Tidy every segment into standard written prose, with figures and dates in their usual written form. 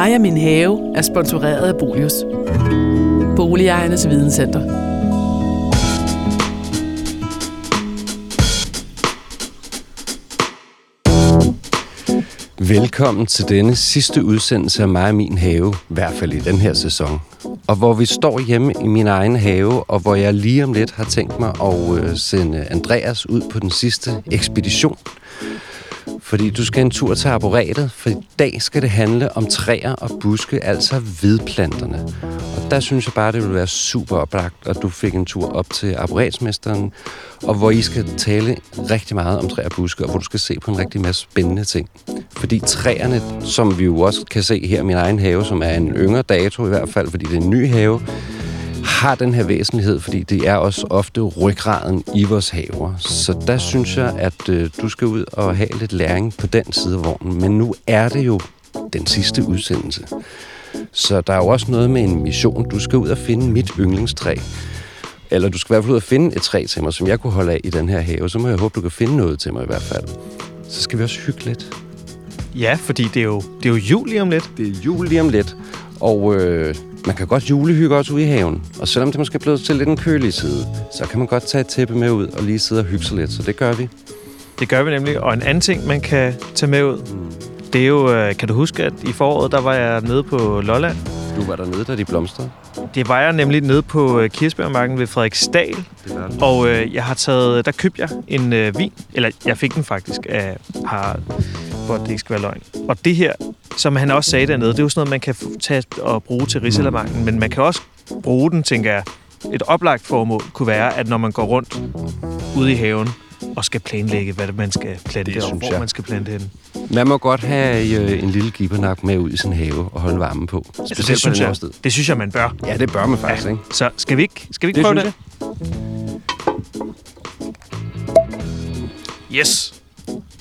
Mig og min have er sponsoreret af Bolius. Boligejernes videnscenter. Velkommen til denne sidste udsendelse af mig og min have, i hvert fald i den her sæson. Og hvor vi står hjemme i min egen have, og hvor jeg lige om lidt har tænkt mig at sende Andreas ud på den sidste ekspedition. Fordi du skal en tur til Arboretet, for i dag skal det handle om træer og buske, altså hvidplanterne. Og der synes jeg bare, det ville være super oplagt, at du fik en tur op til Arboretmesteren, og hvor I skal tale rigtig meget om træer og buske, og hvor du skal se på en rigtig masse spændende ting. Fordi træerne, som vi jo også kan se her i min egen have, som er en yngre dato i hvert fald, fordi det er en ny have, har den her væsenlighed, fordi det er også ofte rygraden i vores haver. Så der synes jeg, at du skal ud og have lidt læring på den side af vognen. Men nu er det jo den sidste udsendelse. Så der er jo også noget med en mission. Du skal ud og finde mit yndlingstræ. Eller du skal i hvert fald ud og finde et træ til mig, som jeg kunne holde af i den her have. Så må jeg håbe, du kan finde noget til mig i hvert fald. Så skal vi også hygge lidt. Ja, fordi det er jo jul lige om lidt. Det er jul lige om lidt. Og man kan godt julehygge også ude i haven. Og selvom det måske er blevet til lidt en kølig side, så kan man godt tage et tæppe med ud og lige sidde og hygge sig lidt. Så det gør vi. Det gør vi nemlig. Og en anden ting, man kan tage med ud, det er jo, kan du huske, at i foråret, der var jeg nede på Lolland. Du var dernede, da de blomstrede. Det var jeg nemlig nede på Kirsebærmarken ved Frederiksdal. Og der købte jeg en vin. Eller jeg fik den faktisk af Harald, for at det ikke skal være løgn. Og det her, som han også sagde dernede, det er jo sådan noget, man kan tage og bruge til risalamanden. Men man kan også bruge den, tænker jeg. Et oplagt formål kunne være, at når man går rundt ude i haven og skal planlægge, hvad man skal plante det, og hvor man skal plante henne. Man må godt have en lille gibbernak med ud i sin have og holde varmen på. Altså, det synes jeg, man bør. Ja, det bør man faktisk, ja. Ikke? Så skal vi ikke prøve det? Yes!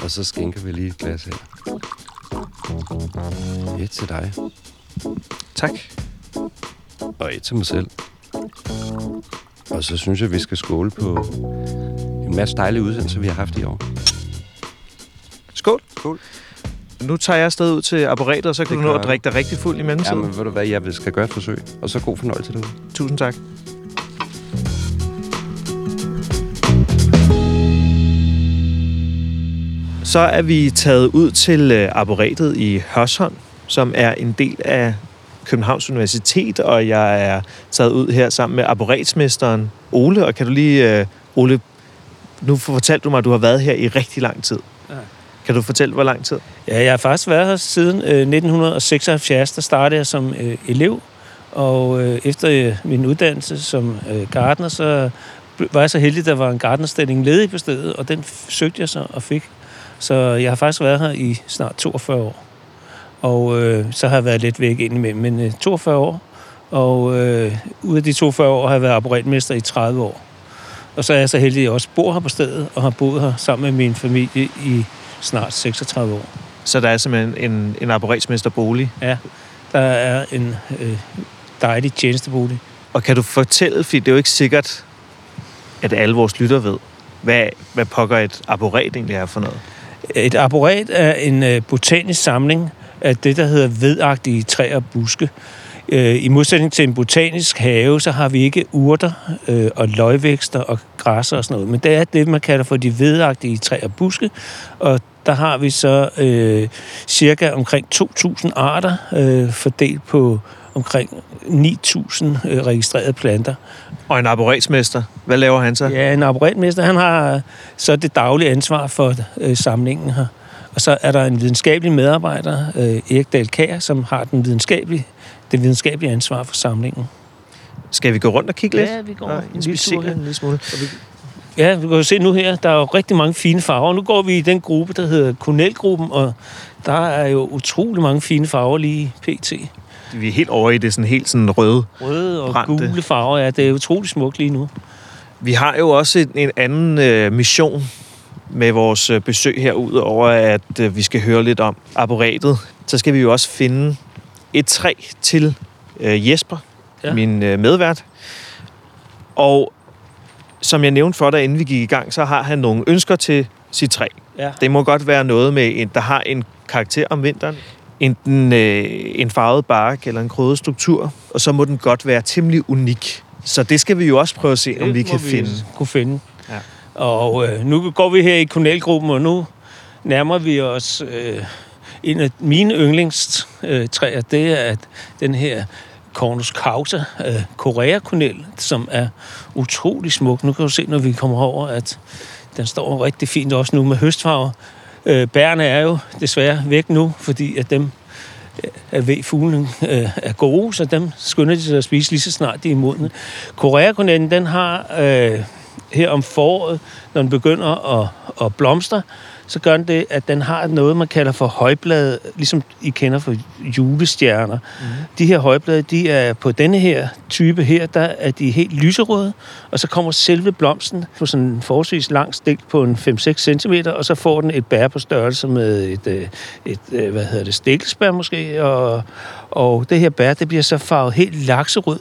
Og så skænker vi lige et glas her. Et til dig. Tak. Og et til mig selv. Og så synes jeg, vi skal skåle på en masse dejlige udsendelser, vi har haft i år. Skål. Skål. Nu tager jeg afsted ud til Arboretet, og så kan du nå at drikke dig rigtig fuld i mellemtiden. Jamen, ved du hvad, jeg skal gøre et forsøg. Og så god fornøjelse derude. Tusind tak. Så er vi taget ud til Arboretet i Hørsholm, som er en del af Københavns Universitet, og jeg er taget ud her sammen med arboretmesteren Ole. Og kan du lige, Ole, nu fortalte du mig, at du har været her i rigtig lang tid. Ja. Kan du fortælle, hvor lang tid? Ja, jeg har faktisk været her siden 1976, der startede jeg som elev, og efter min uddannelse som gartner, så var jeg så heldig, at der var en gartnerstilling ledig på stedet, og den søgte jeg så og fik. Så jeg har faktisk været her i snart 42 år, og så har jeg været lidt væk indimellem, men 42 år, og ud af de 42 år har jeg været arboretmester i 30 år. Og så er jeg så heldig, at jeg også bor her på stedet, og har boet her sammen med min familie i snart 36 år. Så der er simpelthen en arboretmesterbolig? Ja, der er en dejlig tjenestebolig. Og kan du fortælle, for det er jo ikke sikkert, at alle vores lytter ved, hvad pokker et arboret egentlig er for noget? Et arboret er en botanisk samling af det, der hedder vedagtige træer og buske. I modsætning til en botanisk have, så har vi ikke urter og løgvækster og græsser og sådan noget. Men det er det, man kalder for de vedagtige træer og buske. Og der har vi så cirka omkring 2.000 arter fordelt på omkring 9.000 registrerede planter. Og en arboretmester, hvad laver han så? Ja, en arboretmester, han har så det daglige ansvar for samlingen her. Og så er der en videnskabelig medarbejder, Erik Dahl Kær, som har det videnskabelige ansvar for samlingen. Skal vi gå rundt og kigge lidt? Ja, vi går en lille tur her, en lille smule. Ja, vi kan jo se nu her, der er jo rigtig mange fine farver. Nu går vi i den gruppe, der hedder Cornel-gruppen, og der er jo utrolig mange fine farver lige pt. Vi er helt over i det sådan helt sådan røde og brændte. Gule farver, ja. Det er utrolig smukt lige nu. Vi har jo også en anden mission med vores besøg herude over, at vi skal høre lidt om arboretet. Så skal vi jo også finde et træ til Jesper, ja, min medvært. Og som jeg nævnte for dig, inden vi gik i gang, så har han nogle ønsker til sit træ. Ja. Det må godt være noget med, der har en karakter om vinteren. enten en farvet bark eller en krydret struktur, og så må den godt være temmelig unik. Så det skal vi jo også prøve at se, om vi kan finde. Ja. Og nu går vi her i Cornellgruppen, og nu nærmer vi os en af mine yndlingstræer. Det er den her Cornus kousa, koreakornel, som er utrolig smuk. Nu kan du se, når vi kommer over, at den står rigtig fint også nu med høstfarver. Bærene er jo desværre væk nu, fordi at dem af fuglen er gode, så dem skynder de sig at spise lige så snart de er modne. Koreakornellen, den har her om foråret, når den begynder at blomstre, så gør den det, at den har noget, man kalder for højblade, ligesom I kender for julestjerner. Mm. De her højblade, de er på denne her type her, der er de helt lyserøde, og så kommer selve blomsten på sådan en forholdsvis lang stilk på en 5-6 cm, og så får den et bær på størrelse med et stikkelsbær måske, og det her bær, det bliver så farvet helt lakserød,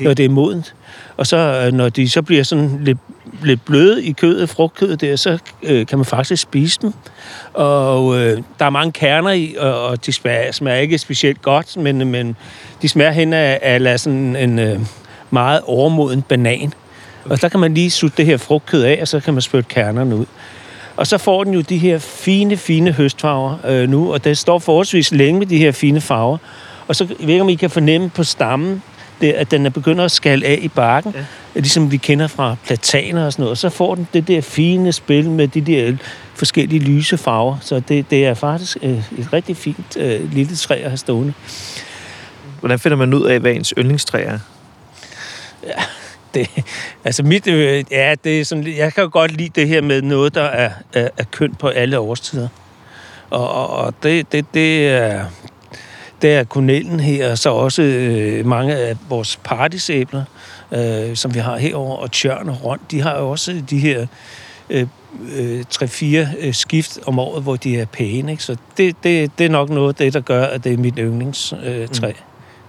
når det er modent. Og så når de så bliver sådan lidt bløde i kødet, frugtkødet der, så kan man faktisk spise dem. Og der er mange kerner i, og de smager ikke specielt godt, men de smager hen af sådan en meget overmoden banan. Og der kan man lige sutte det her frugtkød af, og så kan man spytte kernerne ud. Og så får den jo de her fine høstfarver nu, og det står forholdsvis længe med de her fine farver. Og så ved jeg, om I kan fornemme på stammen, det, at den er begynder at skalle af i barken, ja. Ligesom vi kender fra plataner og sådan noget, og så får den det der fine spil med de der forskellige lyse farver, så det er faktisk et rigtig fint lille træ at have stående. Hvordan finder man ud af, hvad ens yndlingstræ er? Ja, det er sådan, jeg kan jo godt lide det her med noget, der er kønt på alle årstider, og det er... Der er kornellen her, og så også mange af vores paradisæbler, som vi har herover, og tjørn og rond, de har jo også de her 3-4 skift om året, hvor de er pæne. Ikke? Så det er nok noget af det, der gør, at det er mit yndlingstræ,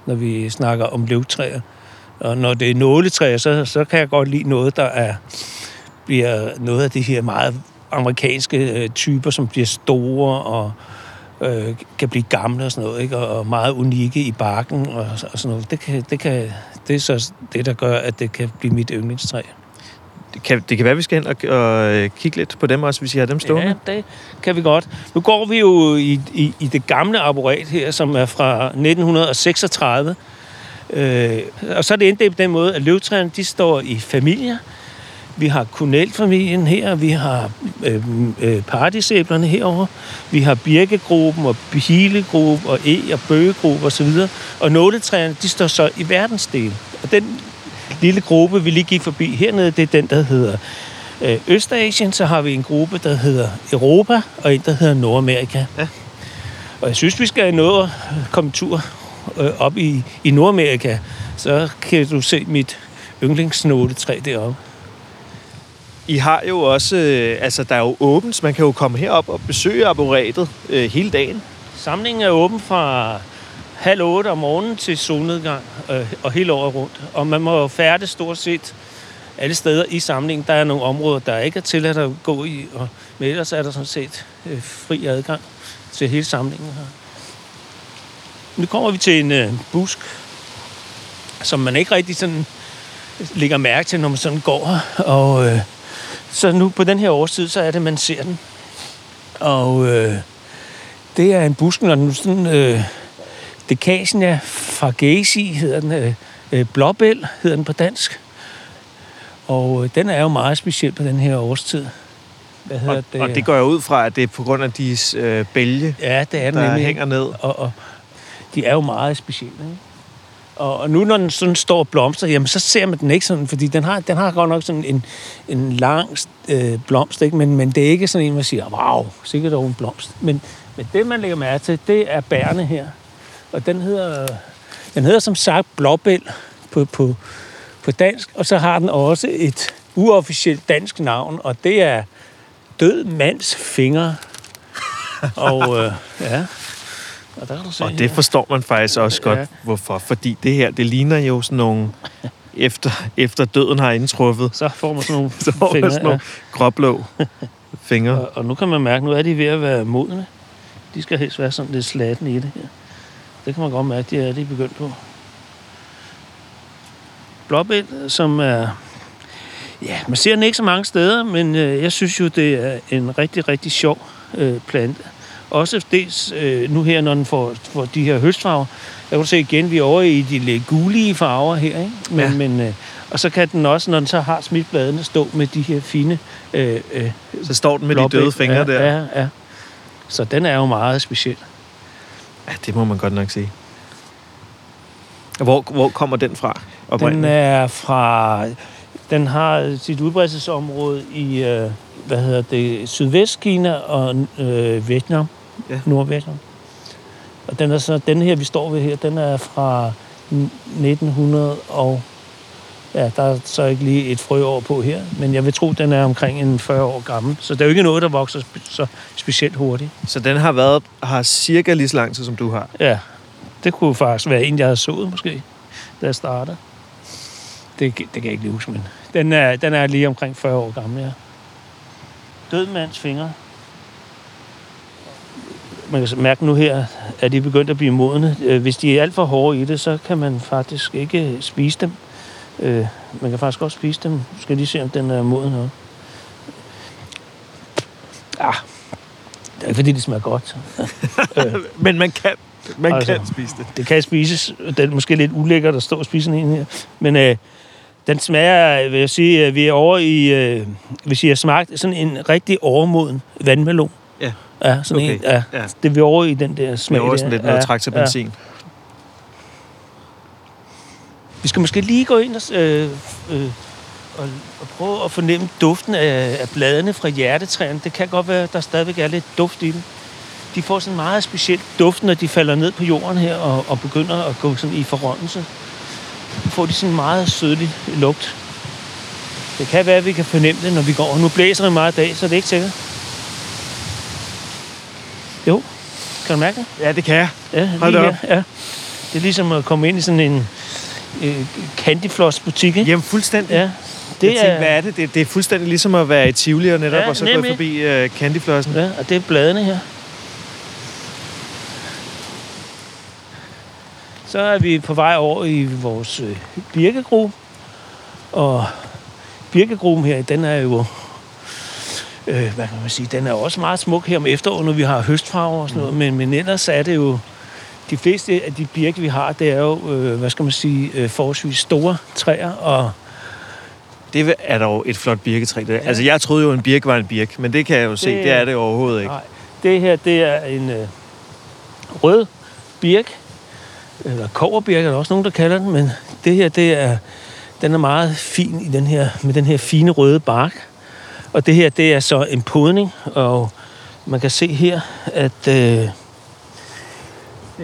når vi snakker om løvtræer. Og når det er nåletræer, så kan jeg godt lide noget, der bliver noget af de her meget amerikanske typer, som bliver store og kan blive gamle og sådan noget, ikke? Og meget unikke i barken og sådan noget. Det er så det, der gør, at det kan blive mit yndlingstræ. Det kan være, vi skal hen og kigge lidt på dem også, hvis I har dem stående. Ja, det kan vi godt. Nu går vi jo i det gamle arboret her, som er fra 1936. Og så er det inddelt på den måde, at løvtræerne, de står i familier. Vi har kornelfamilien her, vi har paradisæblerne herover, vi har birkegruppen og pilegruppen og og bøgegruppen og så videre. Og nåletræerne, de står så i verdensdel. Og den lille gruppe, vi lige gik forbi hernede, det er den, der hedder Østasien. Så har vi en gruppe, der hedder Europa, og en, der hedder Nordamerika. Ja. Og jeg synes, vi skal nå at komme tur op i Nordamerika. Så kan du se mit yndlingsnåletræ deroppe. I har jo også, der er jo åbent, så man kan jo komme herop og besøge arboretet hele dagen. Samlingen er åben fra 7:30 om morgenen til solnedgang og hele året rundt. Og man må færdes stort set alle steder i samlingen. Der er nogle områder, der ikke er tilladt at gå i, og men ellers er der sådan set fri adgang til hele samlingen her. Nu kommer vi til en busk, som man ikke rigtig sådan lægger mærke til, når man sådan går her. Og så nu på den her årstid, så er det, man ser den. Og det er en busk, når den sådan... Decasia Fargesi hedder den. Blåbæl hedder den på dansk. Og den er jo meget speciel på den her årstid. Og det går jo ud fra, at det er på grund af de bælge, ja, det er den, der nemlig hænger ned. Og de er jo meget specielle, ikke? Og nu, når den sådan står og blomster, jamen, så ser man den ikke sådan, fordi den har godt nok sådan en lang blomst, ikke? Men det er ikke sådan en, man siger, wow, sikkert over en blomst. Men det, man lægger mærke til, det er bærene her. Og den hedder som sagt blåbæl på dansk, og så har den også et uofficielt dansk navn, og det er død mands fingre. Ja... Og det forstår man faktisk også godt, hvorfor. Fordi det her, det ligner jo sådan nogle, efter døden har indtruffet, så får man sådan nogle, nogle gråblå fingre. Og nu kan man mærke, nu er de ved at være modne. De skal helst være sådan lidt slatten i det her. Det kan man godt mærke, det er lige begyndt på. Blåbæl, som er... Ja, man ser den ikke så mange steder, men jeg synes jo, det er en rigtig, rigtig sjov plante. Også dels nu her, når den får de her høstfarver. Jeg kan se igen, vi er over i de lidt gulige farver her, ikke? Og så kan den også, når den så har smidt bladene, stå med de her fine... så står den med blåbæl. De døde fingre der. Ja. Så den er jo meget speciel. Ja, det må man godt nok sige. Hvor kommer den fra? Den er fra... Den har sit udbredelsesområde i Sydvestkina og Vietnam, ja. Nordvietnam. Og den er så den her vi står ved her, den er fra 1900 og ja, der er så ikke lige et frøår på her, men jeg vil tro den er omkring en 40 år gammel. Så det er jo ikke noget der vokser så specielt hurtigt. Så den har cirka lige så lang tid som du har. Ja. Det kunne faktisk være en jeg havde sået måske, da jeg startede. Det kan jeg ikke lige huske, men den er lige omkring 40 år gammel, ja. Død mands fingre. Man kan mærke nu her, at de begyndt at blive modne. Hvis de er alt for hårde i det, så kan man faktisk ikke spise dem. Man kan faktisk godt spise dem. Nu skal lige se, om den er moden også. Det er ikke fordi, det smager godt. Men man kan... Man kan spise det. Det kan spises. Det er måske lidt ulækkert at stå og spise en her. Men den smager, vil jeg sige, at vi er over i, hvis I har smagt, sådan en rigtig overmoden vandmelon. Ja. Ja, sådan okay. En, ja. Ja. Det er vi over i den der smag. Det er også sådan lidt noget traktorbenzin. Ja. Vi skal måske lige gå ind og prøve at fornemme duften af bladene fra hjertetræerne. Det kan godt være, at der stadigvæk er lidt duft i dem. De får sådan meget specielt duft, når de falder ned på jorden her og begynder at gå sådan i forrådnelse. Får de sådan en meget sødlig lugt. Det kan være, at vi kan fornemme det, når vi går. Nu blæser det meget i dag, så det er ikke sikkert. Jo, kan du mærke det? Ja, det kan jeg. Ja, hold da op. Ja. Det er ligesom at komme ind i sådan en candyfloss-butik, ikke? Jamen, fuldstændig. Ja. Jeg tænkte, hvad er det? Det er fuldstændig ligesom at være i Tivoli og netop, ja, og så gå forbi candyflossen. Ja, og det er bladene her. Så er vi på vej over i vores birkegruppe, og birkegruppen her, den er jo, hvad kan man sige, den er også meget smuk her om efteråret, når vi har høstfarver og sådan noget, men ellers er det jo, de fleste af de birke, vi har, det er jo, hvad skal man sige, forholdsvis store træer, og det er dog et flot birketræ. Ja. Altså, jeg troede jo, en birke var en birk, men det kan jeg jo se, det er det overhovedet ikke. Nej, det her, det er en rød birk, eller kobberbirke, der er også nogen, der kalder den, men det her, den er meget fin i den her, med den her fine røde bark. Og det her, det er så en podning, og man kan se her, at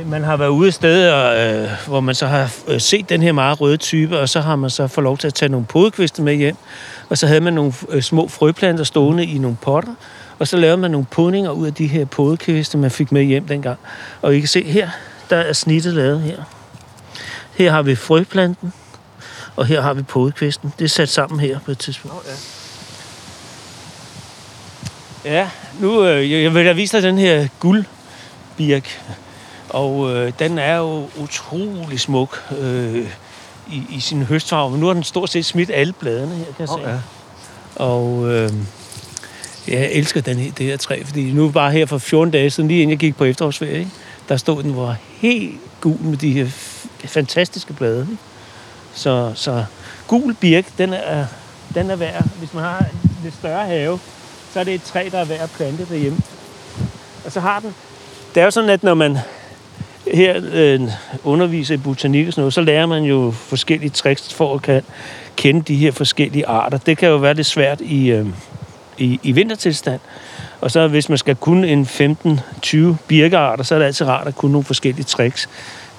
man har været ude et sted, hvor man så har set den her meget røde type, og så har man så fået lov til at tage nogle podekviste med hjem, og så havde man nogle små frøplanter stående i nogle potter, og så lavede man nogle podninger ud af de her podekviste, man fik med hjem dengang. Og I kan se her, der er snittet lavet her. Her har vi frøplanten, og her har vi podekvisten. Det er sat sammen her på et tidspunkt. Ja, nu jeg vil da vise dig den her guldbirk. Og den er jo utrolig smuk i sin høstfarve. Men nu har den stort set smidt alle bladene her, kan jeg se. Ja. Og... jeg elsker det her træ, fordi nu bare her for 14 dage siden, lige inden jeg gik på efterårsferie, ikke? Der stod den, var helt gul med de her fantastiske blade. Ikke? Så gul birk, den er værd. Hvis man har en lidt større have, så er det et træ, der er værd at plante derhjemme. Og så har den... Det er jo sådan, at når man her underviser i botanik og sådan noget, så lærer man jo forskellige tricks for at kan kende de her forskellige arter. Det kan jo være lidt svært i vintertilstand. Og så hvis man skal kunne en 15-20 birkearter, så er det altid rart at kunne nogle forskellige tricks.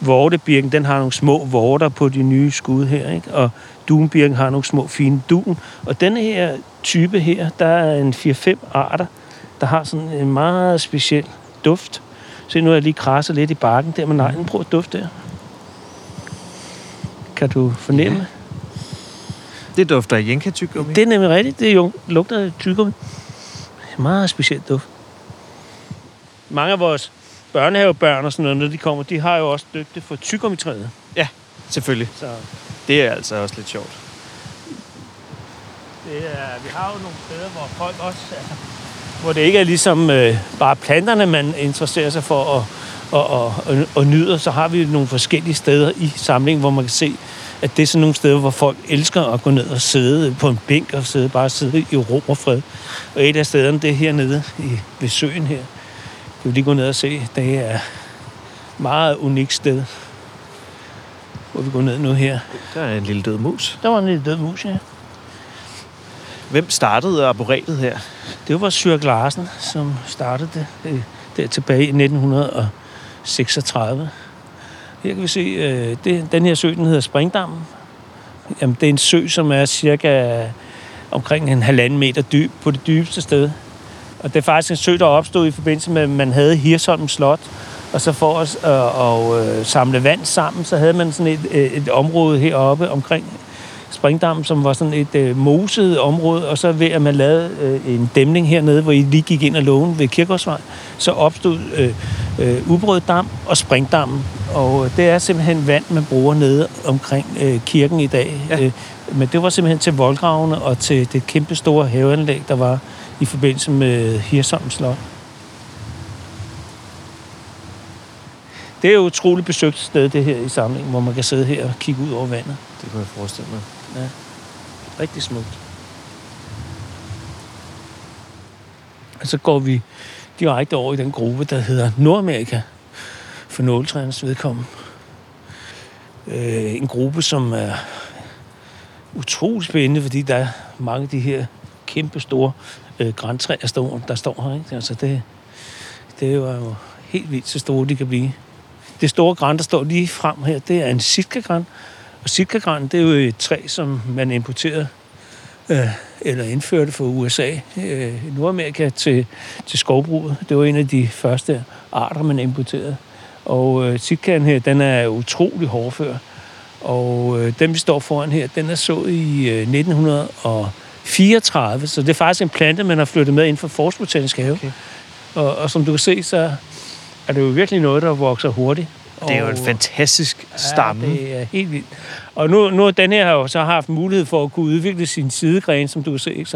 Vortebirken, den har nogle små vorter på de nye skud her, ikke? Og dunbirken har nogle små fine dun. Og denne her type her, der er en 4-5 arter, der har sådan en meget speciel duft. Se, nu har jeg lige krasset lidt i barken der med neglen. Prøv at dufte der. Kan du fornemme? Det dufter af jenka-tyggegummi. Det er nemlig rigtigt. Det lugter af tyggegummi. Meget specielt duft. Mange af vores børnehavebørn og sådan noget, når de kommer, de har jo også dygte for tygummitræet. Ja, selvfølgelig. Så. Det er altså også lidt sjovt. Det er, vi har jo nogle steder, hvor folk også, altså, hvor det ikke er ligesom bare planterne, man interesserer sig for og nyder, så har vi nogle forskellige steder i samlingen, hvor man kan se, at det er sådan nogle steder, hvor folk elsker at gå ned og sidde på en bænk og sidde i ro og fred. Og et af stederne, det er hernede ved søen her. Kan vi lige gå ned og se? Det er et meget unikt sted, hvor vi går ned nu her. Der er en lille død mus. Der var en lille død mus, ja. Hvem startede arboretet her? Det var Syrk Larsen, som startede det der tilbage i 1936. Her kan vi se, den her sø, den hedder Springdam. Jamen, det er en sø, som er cirka omkring 1,5 meter dyb på det dybeste sted. Og det er faktisk en sø, der opstod i forbindelse med, at man havde Hørsholm Slot. Og så for at samle vand sammen, så havde man sådan et område heroppe omkring Springdam, som var sådan et moset område, og så ved at man lavede en dæmning hernede, hvor I lige gik ind og lågen ved Kirkegårdsvej, så opstod Ubrøddam og Springdammen. Og det er simpelthen vand, man bruger nede omkring kirken i dag. Ja. Men det var simpelthen til voldgravene og til det kæmpe store haveanlæg, der var i forbindelse med Hørsholm Slot. Det er jo et utroligt besøgt sted, det her i samlingen, hvor man kan sidde her og kigge ud over vandet. Det kan jeg forestille mig. Ja, rigtig smukt. Og så går vi direkte over i den gruppe, der hedder Nordamerika, for nåletræernes vedkommende. En gruppe, som er utrolig spændende, fordi der er mange af de her kæmpe store grantræer, der står her. Ikke? Altså det var jo helt vildt, så store de kan blive. Det store gran, der står lige frem her, det er en sitkagran. Og sitkagran, det er jo et træ, som man importerede eller indførte fra USA i Nordamerika til skovbruget. Det var en af de første arter, man importerede. Og sitkagen her, den er utrolig hårdfør. Og den, vi står foran her, den er sået i 1934. Så det er faktisk en plante, man har flyttet med ind fra Forst Botanisk Have. Okay. Og som du kan se, så er det jo virkelig noget, der vokser hurtigt. Det er jo en fantastisk stamme. Ja, det er helt vildt. Og nu den her har jo så haft mulighed for at kunne udvikle sin sidegren, som du kan se.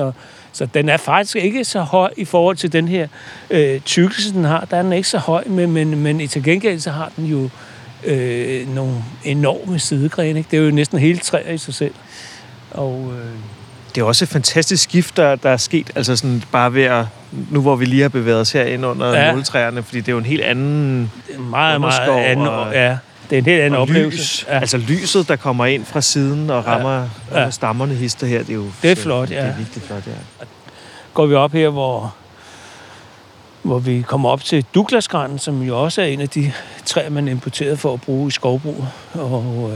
Så den er faktisk ikke så høj i forhold til den her tykkelse, den har. Der er den ikke så høj, men i til gengæld så har den jo nogle enorme sidegrene. Ikke? Det er jo næsten hele træer i sig selv. Og det er også et fantastisk skift, der er sket, altså sådan bare ved at, nu hvor vi lige har bevæget os herinde under nåletræerne, fordi det er jo en helt anden underskov. Ja, det er en helt anden oplevelse. Lys, ja. Altså lyset, der kommer ind fra siden og rammer stammerne hister her, det er jo det er flot, ja. Det er virkelig flot, ja. Går vi op her, hvor vi kommer op til Douglasgranen, som jo også er en af de træer, man importerede for at bruge i skovbrug, og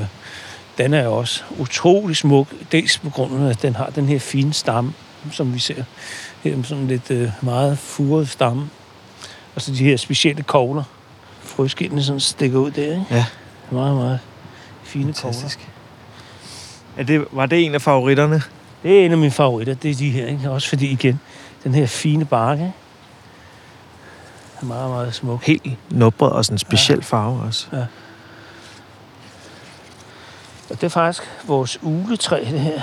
den er også utrolig smuk, dels på grund af, at den har den her fine stamme, som vi ser her, sådan lidt meget furet stamme. Og så de her specielle kogler. Frøskillene sådan stikker ud der, ikke? Ja. Meget, meget fine kogler. Var det en af favoritterne? Det er en af mine favoritter, det er de her, ikke? Også fordi, igen, den her fine barke. Meget, meget smuk. Helt nubret og sådan en speciel farve også. Ja. Og det er faktisk vores uletræ, det her.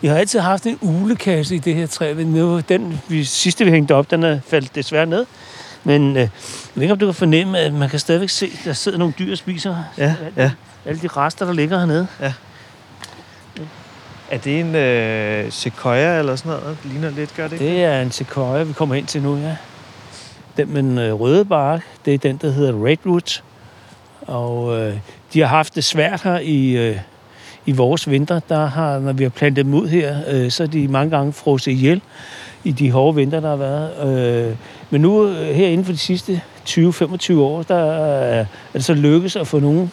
Vi har altid haft en ulekasse i det her træ. Den sidste, vi hængte op, den er faldet desværre ned. Men jeg ved ikke, om du kan fornemme, at man kan stadigvæk se, der sidder nogle dyr og spiser. Ja, ja. Alle de rester, der ligger hernede. Ja. Er det en sequoia eller sådan noget? Det ligner lidt, gør det ikke? Det er en sequoia, vi kommer ind til nu, ja. Den med den røde bark, det er den, der hedder redwood. Og de har haft det svært her i vores vinter. Når vi har plantet dem ud her, så er de mange gange frosset ihjel i de hårde vinter, der har været. Men nu her inden for de sidste 20-25 år, der er det så lykkedes at få nogen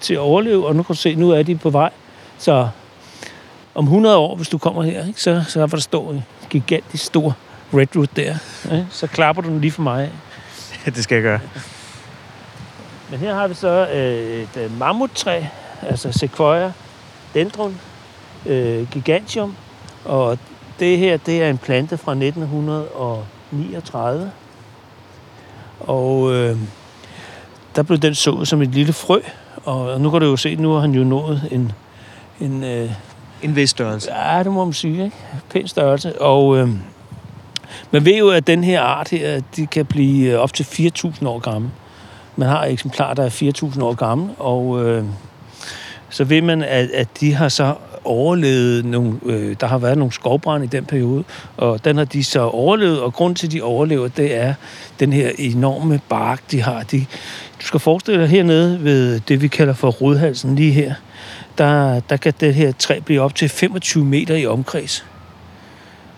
til at overleve. Og nu kan du se, nu er de på vej. Så om 100 år, hvis du kommer her, ikke, så vil der stå en gigantisk stor redwood der. Ikke? Så klapper du den lige for mig. Det skal jeg gøre. Men her har vi så et mammuttræ, altså sequoia, dendron, gigantium, og det her, det er en plante fra 1939. Og der blev den sået som et lille frø, og nu kan du jo se, nu har han jo nået en vis størrelse. Ja, det må man sige, ikke? Pæn størrelse. Og man ved jo, at den her art her, de kan blive op til 4.000 år gammel. Man har eksemplarer, der er 4.000 år gammel, og så ved man, at de har så overlevet nogle... der har været nogle skovbrande i den periode, og den har de så overlevet, og grund til, at de overlever, det er den her enorme bark, de har. Du skal forestille dig hernede ved det, vi kalder for rodhalsen lige her, der kan det her træ blive op til 25 meter i omkreds.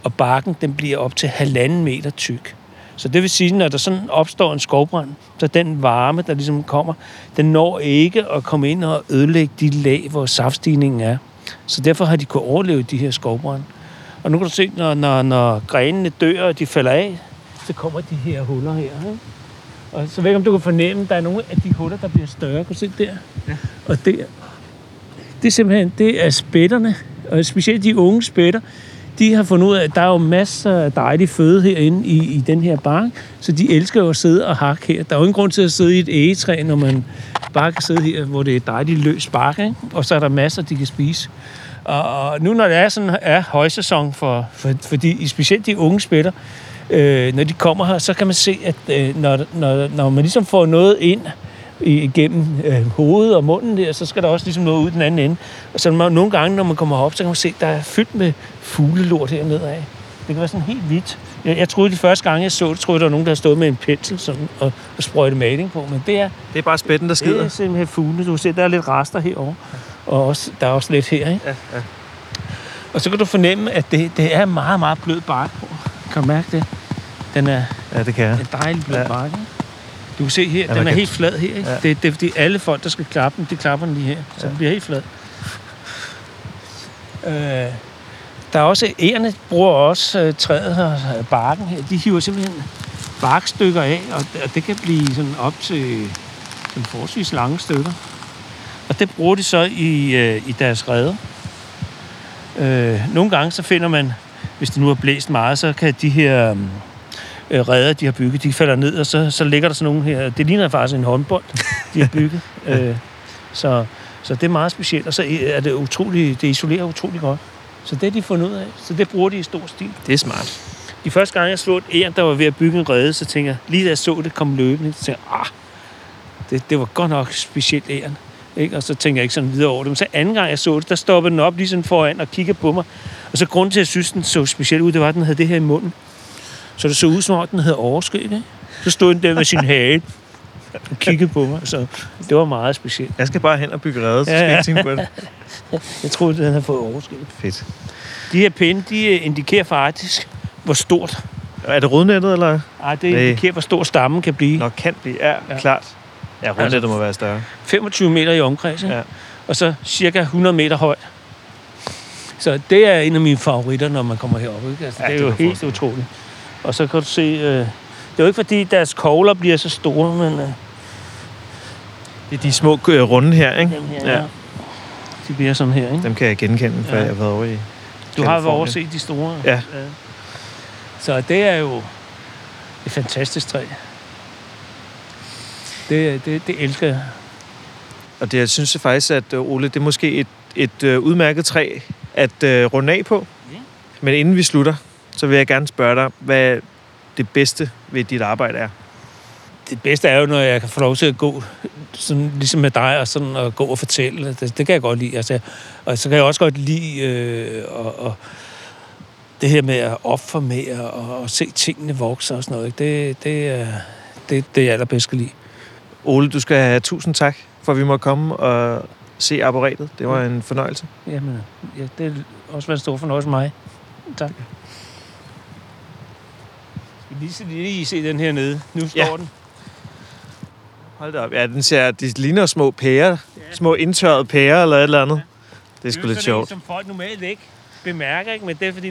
Og barken, den bliver op til 1,5 meter tyk. Så det vil sige, når der sådan opstår en skovbrand, så den varme, der ligesom kommer, den når ikke at komme ind og ødelægge de lag, hvor saftstigningen er. Så derfor har de kunnet overleve de her skovbrand. Og nu kan du se, når grenene dør, og de falder af, så kommer de her huller her. Ikke? Og så ved jeg, om du kan fornemme, at der er nogle af de huller, der bliver større. Kan du se der? Ja. Og der. Det er simpelthen, det er spætterne, og specielt de unge spætter. De har fundet ud af, at der er jo masser af dejlig føde herinde i den her bark, så de elsker jo at sidde og hakke her. Der er jo ingen grund til at sidde i et egetræ, når man bare kan sidde her, hvor det er dejligt løs bark, ikke? Og så er der masser, de kan spise. Og nu, når det er sådan højsæson for de, specielt de unge spætter, når de kommer her, så kan man se, at når man ligesom får noget ind igennem hovedet og munden der, så skal der også ligesom noget ud den anden ende. Og så nogle gange, når man kommer op, så kan man se, at der er fyldt med fuglelort hernede af. Det kan være sådan helt hvidt. Jeg troede de første gange, jeg så det, troede der var nogen, der havde stået med en pensel sådan, og sprøjte maling på. Men det er bare spætten, der skider. Det er simpelthen fugle. Du kan se, der er lidt rester herovre. Og også, der er også lidt her, ikke? Ja, ja. Og så kan du fornemme, at det er meget, meget blød bark på. Kan du mærke det? Den er, ja, det kan jeg. En dejlig blød bark, ikke? Du kan se her, ja, den er helt flad her, ikke? Ja. Det er fordi alle folk, der skal klappe den, de klapper den lige her, så den bliver helt flad. Der er også, ærerne bruger også træet og barken her. De hiver simpelthen barkstykker af, og det kan blive sådan op til sådan forholdsvis lange stykker. Og det bruger de så i deres reder. Nogle gange så finder man, hvis det nu har blæst meget, så kan de her... reder, de har bygget, de falder ned, og så ligger der sådan nogle her. Det ligner faktisk en håndbold, de har bygget. Så det er meget specielt, og så er det utroligt, det isolerer utroligt godt. Så det har de fundet ud af, så det bruger de i stor stil. Det er smart. De første gange, jeg slog et æren, der var ved at bygge en rede, så tænker jeg, lige da jeg så det, kom løbende, så tænker jeg, det var godt nok specielt æren. Ikke? Og så tænker jeg ikke sådan videre over det. Men så anden gang, jeg så det, der stoppede den op lige sådan foran og kiggede på mig. Og så grund til, at jeg synes, den så specielt ud, det var, at den havde det her i munden. Så det så ud, som om den havde overskæg, ikke? Så stod den der med sin hale og kiggede på mig, så det var meget specielt. Jeg skal bare hen og bygge rede, så skal jeg tænke på det. Jeg troede, den havde fået overskæg. Fedt. De her pinde, de indikerer faktisk, hvor stort. Er det rodnettet, eller? Nej, det indikerer, hvor stor stammen kan blive. Nå, kan blive, ja. Klart. Ja, rodnettet altså, må være større. 25 meter i omkreds, ja. Og så cirka 100 meter høj. Så det er en af mine favoritter, når man kommer herop, ikke? Altså, ja, det er jo helt utroligt. Og så kan du se... det er jo ikke, fordi deres kogler bliver så store, men... det er de små runde her, ikke? Dem her, ja. De bliver sådan her, ikke? Dem kan jeg genkende, for jeg har været over i... Du har været overset de store. Ja. Så det er jo et fantastisk træ. Det elsker jeg. Og det, jeg synes faktisk, at Ole, det er måske et udmærket træ at runde af på. Ja. Men inden vi slutter... så vil jeg gerne spørge dig, hvad det bedste ved dit arbejde er. Det bedste er jo, når jeg kan få lov til at gå, sådan, ligesom med dig, og sådan at gå og fortælle. Det kan jeg godt lide. Altså, og så kan jeg også godt lide det her med at opformere og se tingene vokse og sådan noget. Det jeg allerbedst kan lide. Ole, du skal have 1000 tak, for at vi må komme og se arboretet. Det var en fornøjelse. Jamen, ja, det har også været en stor fornøjelse for mig. Tak. Lige I se den her nede. Nu står den. Hold da op. Ja, den ser... De ligner små pærer. Ja. Små indtørrede pærer eller et eller andet. Ja. Det er sgu lidt sjovt. Det er jo sådan en, som folk normalt ikke bemærker, ikke? Men det er, fordi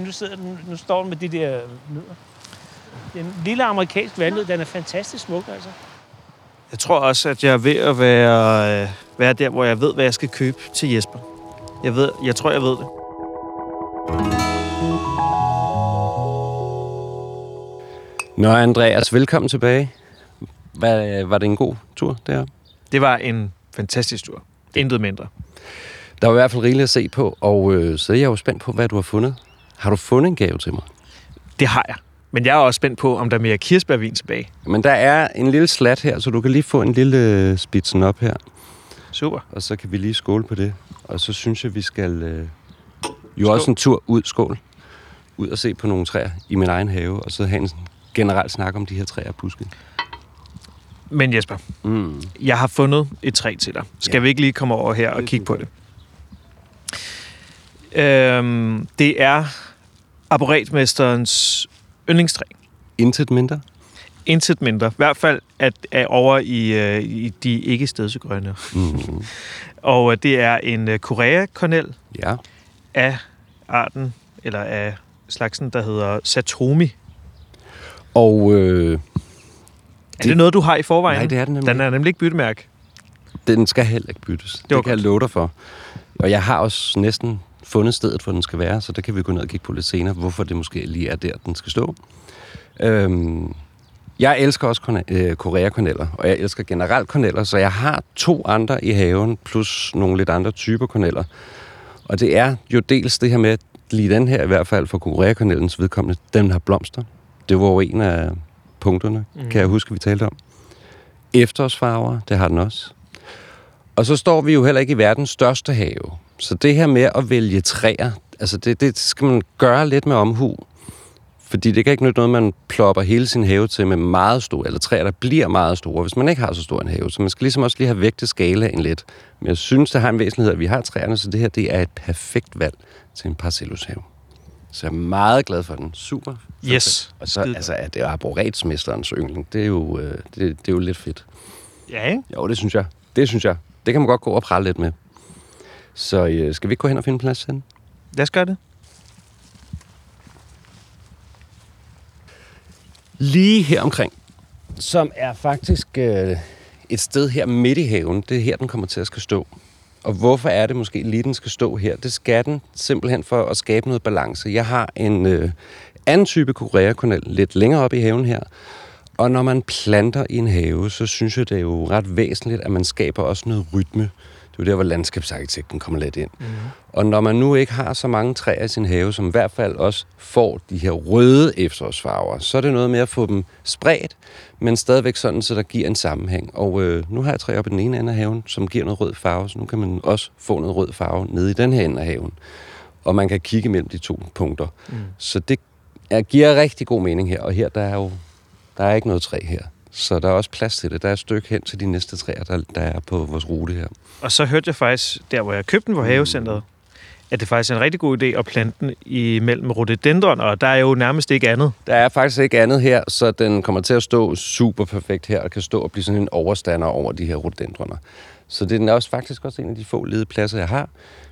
nu står den med de der nødder. Den lille amerikansk vandnød, den er fantastisk smuk, altså. Jeg tror også, at jeg er ved at være der, hvor jeg ved, hvad jeg skal købe til Jesper. Jeg tror, jeg ved det. Nå, Andreas, velkommen tilbage. Var det en god tur, det her? Det var en fantastisk tur. Intet mindre. Der var i hvert fald rigeligt at se på, og så er jeg jo spændt på, hvad du har fundet. Har du fundet en gave til mig? Det har jeg. Men jeg er også spændt på, om der er mere kirsebærvin tilbage. Men der er en lille slat her, så du kan lige få en lille spidsen op her. Super. Og så kan vi lige skåle på det. Og så synes jeg, vi skal jo skål. Også en tur ud, skål. Ud og se på nogle træer i min egen have, og så have en generelt snak om de her træer og buske. Men Jesper, jeg har fundet et træ til dig. Skal vi ikke lige komme over her og kigge på det? Det er arboretmesterens yndlingstræ. Intet mindre? Intet mindre. I hvert fald er over i de ikke stedsegrønne. Mm. Og det er en koreakornel af arten, eller af slagsen, der hedder satomi. Og er det noget, du har i forvejen? Nej, det er den nemlig. Den er nemlig ikke byttemærke. Den skal heller ikke byttes. Det kan jeg love dig for. Og jeg har også næsten fundet stedet, hvor den skal være, så der kan vi gå ned og kigge på lidt senere, hvorfor det måske lige er der, den skal stå. Jeg elsker også koreakorneller, og jeg elsker generelt korneller, så jeg har 2 andre i haven, plus nogle lidt andre typer korneller. Og det er jo dels det her med, lige den her i hvert fald for koreakornellens vedkommende, den har blomster. Det var jo en af punkterne, kan jeg huske, vi talte om. Efterårsfarver, det har den også. Og så står vi jo heller ikke i verdens største have. Så det her med at vælge træer, altså det skal man gøre lidt med omhu. Fordi det kan ikke nytte noget, man plopper hele sin have til med meget store, eller træer, der bliver meget store, hvis man ikke har så stor en have. Så man skal ligesom også lige have vægtet skalaen lidt. Men jeg synes, det har en væsentlighed, at vi har træerne, så det her det er et perfekt valg til en parcelhushave. Så jeg er meget glad for den. Super. Yes. Og så altså, at det er arboretmesterens yndling. Det er jo, det er jo lidt fedt. Ja, ikke? Jo, det synes jeg. Det kan man godt gå og prale lidt med. Så skal vi ikke gå hen og finde plads til den? Lad os gøre det. Lige her omkring, som er faktisk et sted her midt i haven, det er her, den kommer til at skal stå. Og hvorfor er det måske lige, den skal stå her? Det skal den simpelthen for at skabe noget balance. Jeg har en anden type koreakornel lidt længere oppe i haven her. Og når man planter i en have, så synes jeg, det er jo ret væsentligt, at man skaber også noget rytme. Det er jo der, hvor landskabsarkitekten kommer lidt ind. Mm-hmm. Og når man nu ikke har så mange træer i sin have, som i hvert fald også får de her røde efterårsfarver, så er det noget med at få dem spredt, men stadigvæk sådan, så der giver en sammenhæng. Og nu har jeg træer oppe i den ene ende af haven, som giver noget rød farve, så nu kan man også få noget rød farve nede i den her ende af haven. Og man kan kigge mellem de 2 punkter. Mm. Så det giver rigtig god mening her. Og her, der er ikke noget træ her. Så der er også plads til det. Der er et stykke hen til de næste træer, der er på vores rute her. Og så hørte jeg faktisk, der hvor jeg købte den på havecentret, at det faktisk er en rigtig god idé at plante den imellem rhododendron, og der er jo nærmest ikke andet. Der er faktisk ikke andet her, så den kommer til at stå super perfekt her, og kan stå og blive sådan en overstander over de her rhododendroner. Så det er også faktisk også en af de få ledige pladser, jeg har,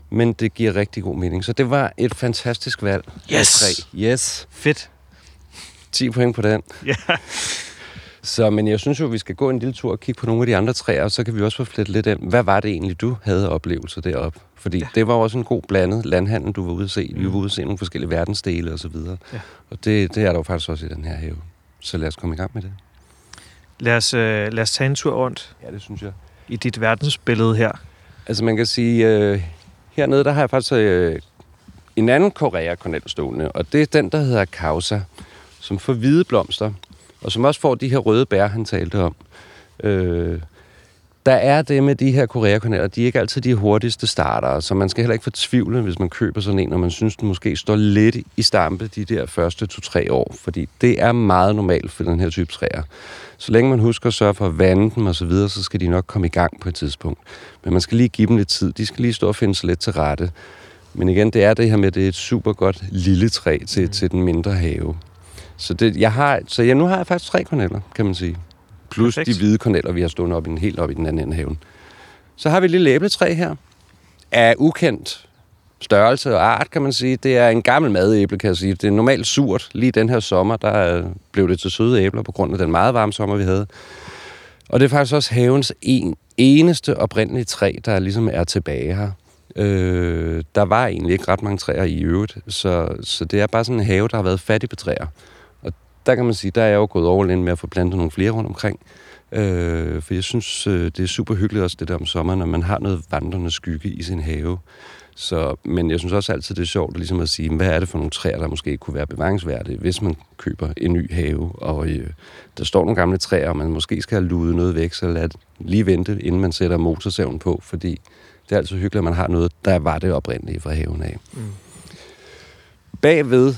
men det giver rigtig god mening. Så det var et fantastisk valg. Yes! Yes! Fedt! 10 point på den. Ja. Så, men jeg synes jo, vi skal gå en lille tur og kigge på nogle af de andre træer, og så kan vi også få flette lidt af, hvad var det egentlig, du havde oplevelser deroppe? Fordi det var også en god blandet landhandel, du var ude at se. Vi var ude at se nogle forskellige verdensdele osv. Ja. Og det er der jo faktisk også i den her have. Så lad os komme i gang med det. Lad os tage en tur rundt. Ja, det synes jeg. I dit verdensbillede her. Altså man kan sige, hernede der har jeg faktisk en anden koreakornel stående, og det er den, der hedder kousa, som får hvide blomster, og som også får de her røde bær, han talte om. Der er det med de her koreakorneller, de er ikke altid de hurtigste starter, så man skal heller ikke fortvivle, hvis man køber sådan en, og man synes, den måske står lidt i stampe de der første 2-3 år, fordi det er meget normalt for den her type træer. Så længe man husker at sørge for at vande dem og så videre, så skal de nok komme i gang på et tidspunkt. Men man skal lige give dem lidt tid. De skal lige stå og finde sig lidt til rette. Men igen, det er det her med, det er et super godt lille træ til den mindre have. Så, nu har jeg faktisk 3 korneller, kan man sige. Plus perfekt. De hvide korneller, vi har stået op helt op i den anden ende af haven. Så har vi et lille æbletræ her. Af ukendt størrelse og art, kan man sige. Det er en gammel madæble, kan jeg sige. Det er normalt surt. Lige den her sommer, der blev det til søde æbler, på grund af den meget varme sommer, vi havde. Og det er faktisk også havens eneste oprindelige træ, der ligesom er tilbage her. Der var egentlig ikke ret mange træer i øvrigt. Så det er bare sådan en have, der har været fattig på træer. Der kan man sige, der er jeg jo gået all in med at få plantet nogle flere rundt omkring. For jeg synes, det er super hyggeligt også det der om sommeren, at man har noget vandrende skygge i sin have. Så, men jeg synes også altid, det er sjovt ligesom at sige, hvad er det for nogle træer, der måske kunne være bevaringsværdige, hvis man køber en ny have, og der står nogle gamle træer, og man måske skal have ludet noget væk, så lad lige vente, inden man sætter motorsaven på, fordi det er altid hyggeligt, at man har noget, der var det oprindelige fra haven af. Mm. Bagved,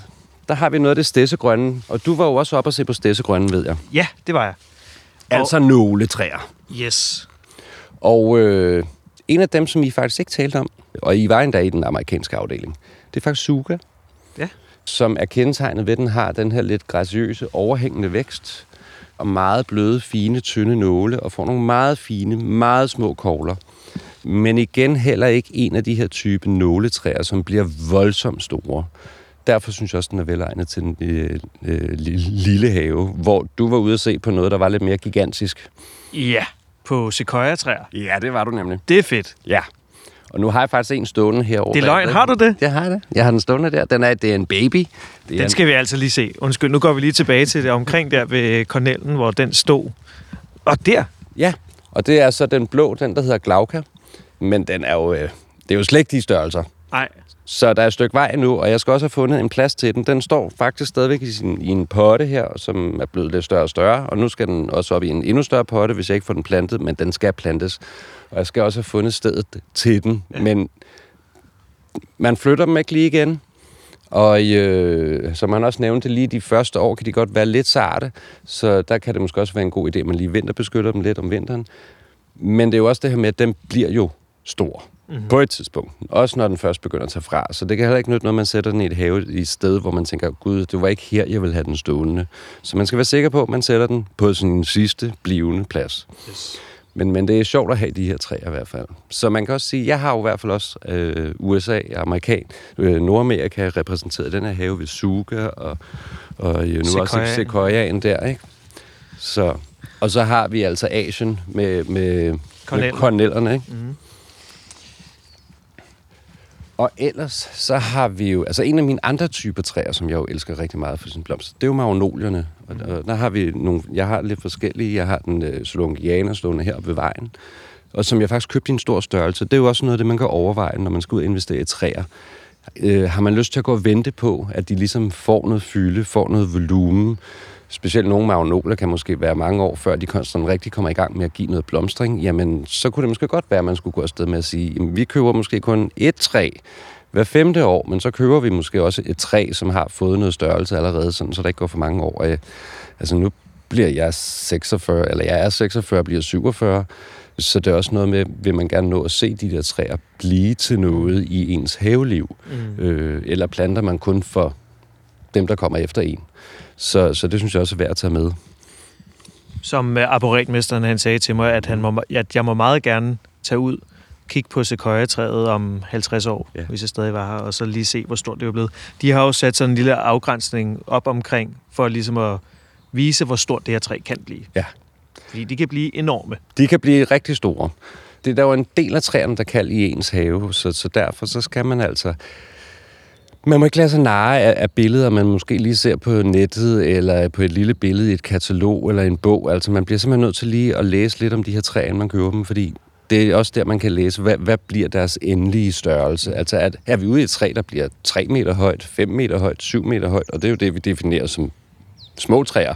der har vi noget af det stedsegrønne, og du var jo også oppe og se på stedsegrønne, ved jeg. Ja, det var jeg. Altså nogle træer. Yes. Og en af dem, som I faktisk ikke talte om, og I var endda i den amerikanske afdeling, det er faktisk suga, ja, som er kendetegnet ved, den har den her lidt graciøse, overhængende vækst, og meget bløde, fine, tynde nåle, og får nogle meget fine, meget små kogler. Men igen heller ikke en af de her type nåletræer, som bliver voldsomt store. Derfor synes jeg også, den er velegnet til en lille have, hvor du var ude at se på noget, der var lidt mere gigantisk. Ja, på sequoia-træer. Ja, det var du nemlig. Det er fedt. Ja, og nu har jeg faktisk en stående herovre. Det er løgn, har du det? Jeg har det. Jeg har den stående der. Det er en baby. Den skal vi altså lige se. Undskyld, nu går vi lige tilbage til det omkring der ved Cornellen, hvor den stod. Og der? Ja, og det er så den blå, den der hedder Glauca. Men den er jo, det er jo slet ikke de størrelser. Nej. Så der er et stykke vej nu, og jeg skal også have fundet en plads til den. Den står faktisk stadigvæk i en potte her, som er blevet lidt større og større. Og nu skal den også op i en endnu større potte, hvis jeg ikke får den plantet, men den skal plantes. Og jeg skal også have fundet stedet til den. Ja. Men man flytter dem ikke lige igen. Og som han også nævnte, lige de første år kan de godt være lidt sarte. Så der kan det måske også være en god idé, at man lige vinterbeskytter dem lidt om vinteren. Men det er jo også det her med, at den bliver jo stor. Mm-hmm. På et tidspunkt. Også når den først begynder at tage fra. Så det kan heller ikke nytte, når man sætter den i et have i et sted, hvor man tænker, gud, det var ikke her, jeg ville have den stående. Så man skal være sikker på, at man sætter den på sin sidste blivende plads. Yes. Men det er sjovt at have de her træer i hvert fald. Så man kan også sige, jeg har jo i hvert fald også USA, Nordamerika repræsenteret den her have ved Suga, og nu Sequoia. Også Sequoiaen der, ikke? Så, og så har vi altså Asien med Cornellerne, ikke? Mm-hmm. Og ellers så har vi jo... Altså en af mine andre typer træer, som jeg jo elsker rigtig meget for sin blomster, det er jo magnolierne. Og der har vi nogle... Jeg har lidt forskellige. Jeg har den solungianer stående heroppe ved vejen, og som jeg faktisk købte i en stor størrelse. Det er jo også noget af det, man kan overveje, når man skal ud og investere i træer. Har man lyst til at gå og vente på, at de ligesom får noget fylde, får noget volumen? Specielt nogle magnoler kan måske være mange år før, de sådan rigtig kommer i gang med at give noget blomstring, jamen så kunne det måske godt være, at man skulle gå afsted med at sige, jamen, vi køber måske kun et træ hver 5. år, men så køber vi måske også et træ, som har fået noget størrelse allerede, sådan, så der ikke går for mange år. Altså nu bliver jeg 46, eller jeg er 46, bliver 47, så det er også noget med, vil man gerne nå at se de der træer blive til noget i ens haveliv, eller planter man kun for dem, der kommer efter en. Så det synes jeg også er værd at tage med. Som arboretmesteren han sagde til mig, at jeg må meget gerne tage ud, kigge på sequoia-træet om 50 år, ja, hvis jeg stadig var her, og så lige se, hvor stort det er blevet. De har jo sat sådan en lille afgrænsning op omkring, for ligesom at vise, hvor stort det her træ kan blive. Ja. Fordi de kan blive enorme. De kan blive rigtig store. Det er der jo en del af træerne, der kan i ens have, så derfor så skal man altså... Man må ikke lade sig narre af billeder, man måske lige ser på nettet, eller på et lille billede i et katalog eller en bog. Altså, man bliver simpelthen nødt til lige at læse lidt om de her træer, man køber dem, fordi det er også der, man kan læse, hvad bliver deres endelige størrelse. Altså, er vi ude i et træ, der bliver 3 meter højt, 5 meter højt, 7 meter højt, og det er jo det, vi definerer som små træer.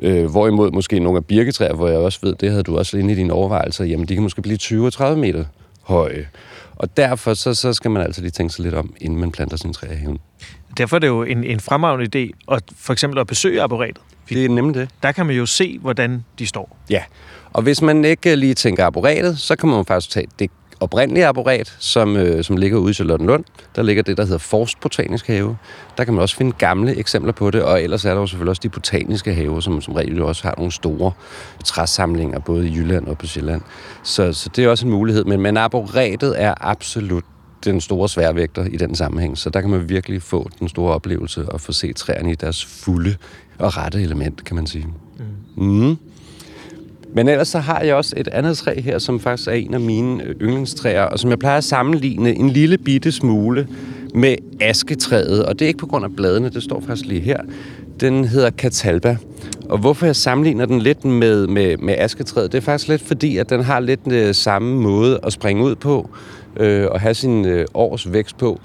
Mm. Hvorimod måske nogle af birketræer, hvor jeg også ved, det havde du også inde i dine overvejelser, jamen de kan måske blive 20-30 meter høje. Og derfor så skal man altså lige tænke sig lidt om, inden man planter sin træer i haven. Derfor er det jo en fremragende idé at for eksempel at besøge arboretet. Det er nemlig det. Der kan man jo se, hvordan de står. Ja, og hvis man ikke lige tænker arboretet, så kan man faktisk tage det oprindelige arboret, som ligger ude i Charlottenlund. Der ligger det, der hedder Forst Botanisk Have. Der kan man også finde gamle eksempler på det, og ellers er der jo selvfølgelig også de botaniske haver, som regel også har nogle store træsamlinger, både i Jylland og på Sjælland. Så det er også en mulighed, men arboretet er absolut den store sværvægter i den sammenhæng, så der kan man virkelig få den store oplevelse og få set træerne i deres fulde og rette element, kan man sige. Mm. Men ellers så har jeg også et andet træ her, som faktisk er en af mine yndlingstræer, og som jeg plejer at sammenligne en lille bitte smule med asketræet. Og det er ikke på grund af bladene, det står faktisk lige her. Den hedder Catalba, Og hvorfor jeg sammenligner den lidt med asketræet, det er faktisk lidt fordi, at den har lidt samme måde at springe ud på og have sin års vækst på.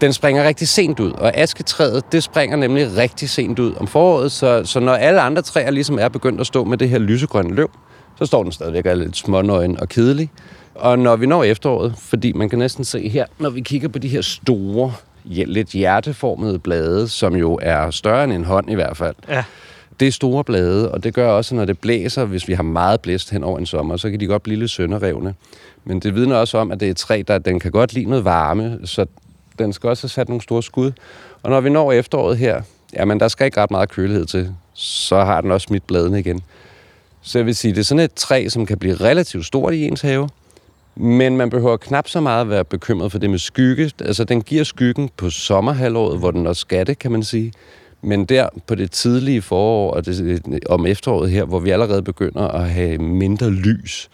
Den springer rigtig sent ud, og asketræet, det springer nemlig rigtig sent ud om foråret, så når alle andre træer ligesom er begyndt at stå med det her lysegrønne løv, så står den stadigvæk og er lidt smånøgen og kedelig. Og når vi når efteråret, fordi man kan næsten se her, når vi kigger på de her store, lidt hjerteformede blade, som jo er større end en hånd i hvert fald, ja. Det er store blade, og det gør også, når det blæser, hvis vi har meget blæst hen over en sommer, så kan de godt blive lidt sønderrevne. Men det vidner også om, at det er et træ, der den kan godt lide noget varme, så den skal også have sat nogle store skud. Og når vi når efteråret her, jamen der skal ikke ret meget kølighed til, så har den også smidt bladene igen. Så jeg vil sige, det er sådan et træ, som kan blive relativt stort i ens have, men man behøver knap så meget at være bekymret for det med skygge. Altså den giver skyggen på sommerhalvåret, hvor den også skatte, kan man sige. Men der på det tidlige forår og om efteråret her, hvor vi allerede begynder at have mindre lys,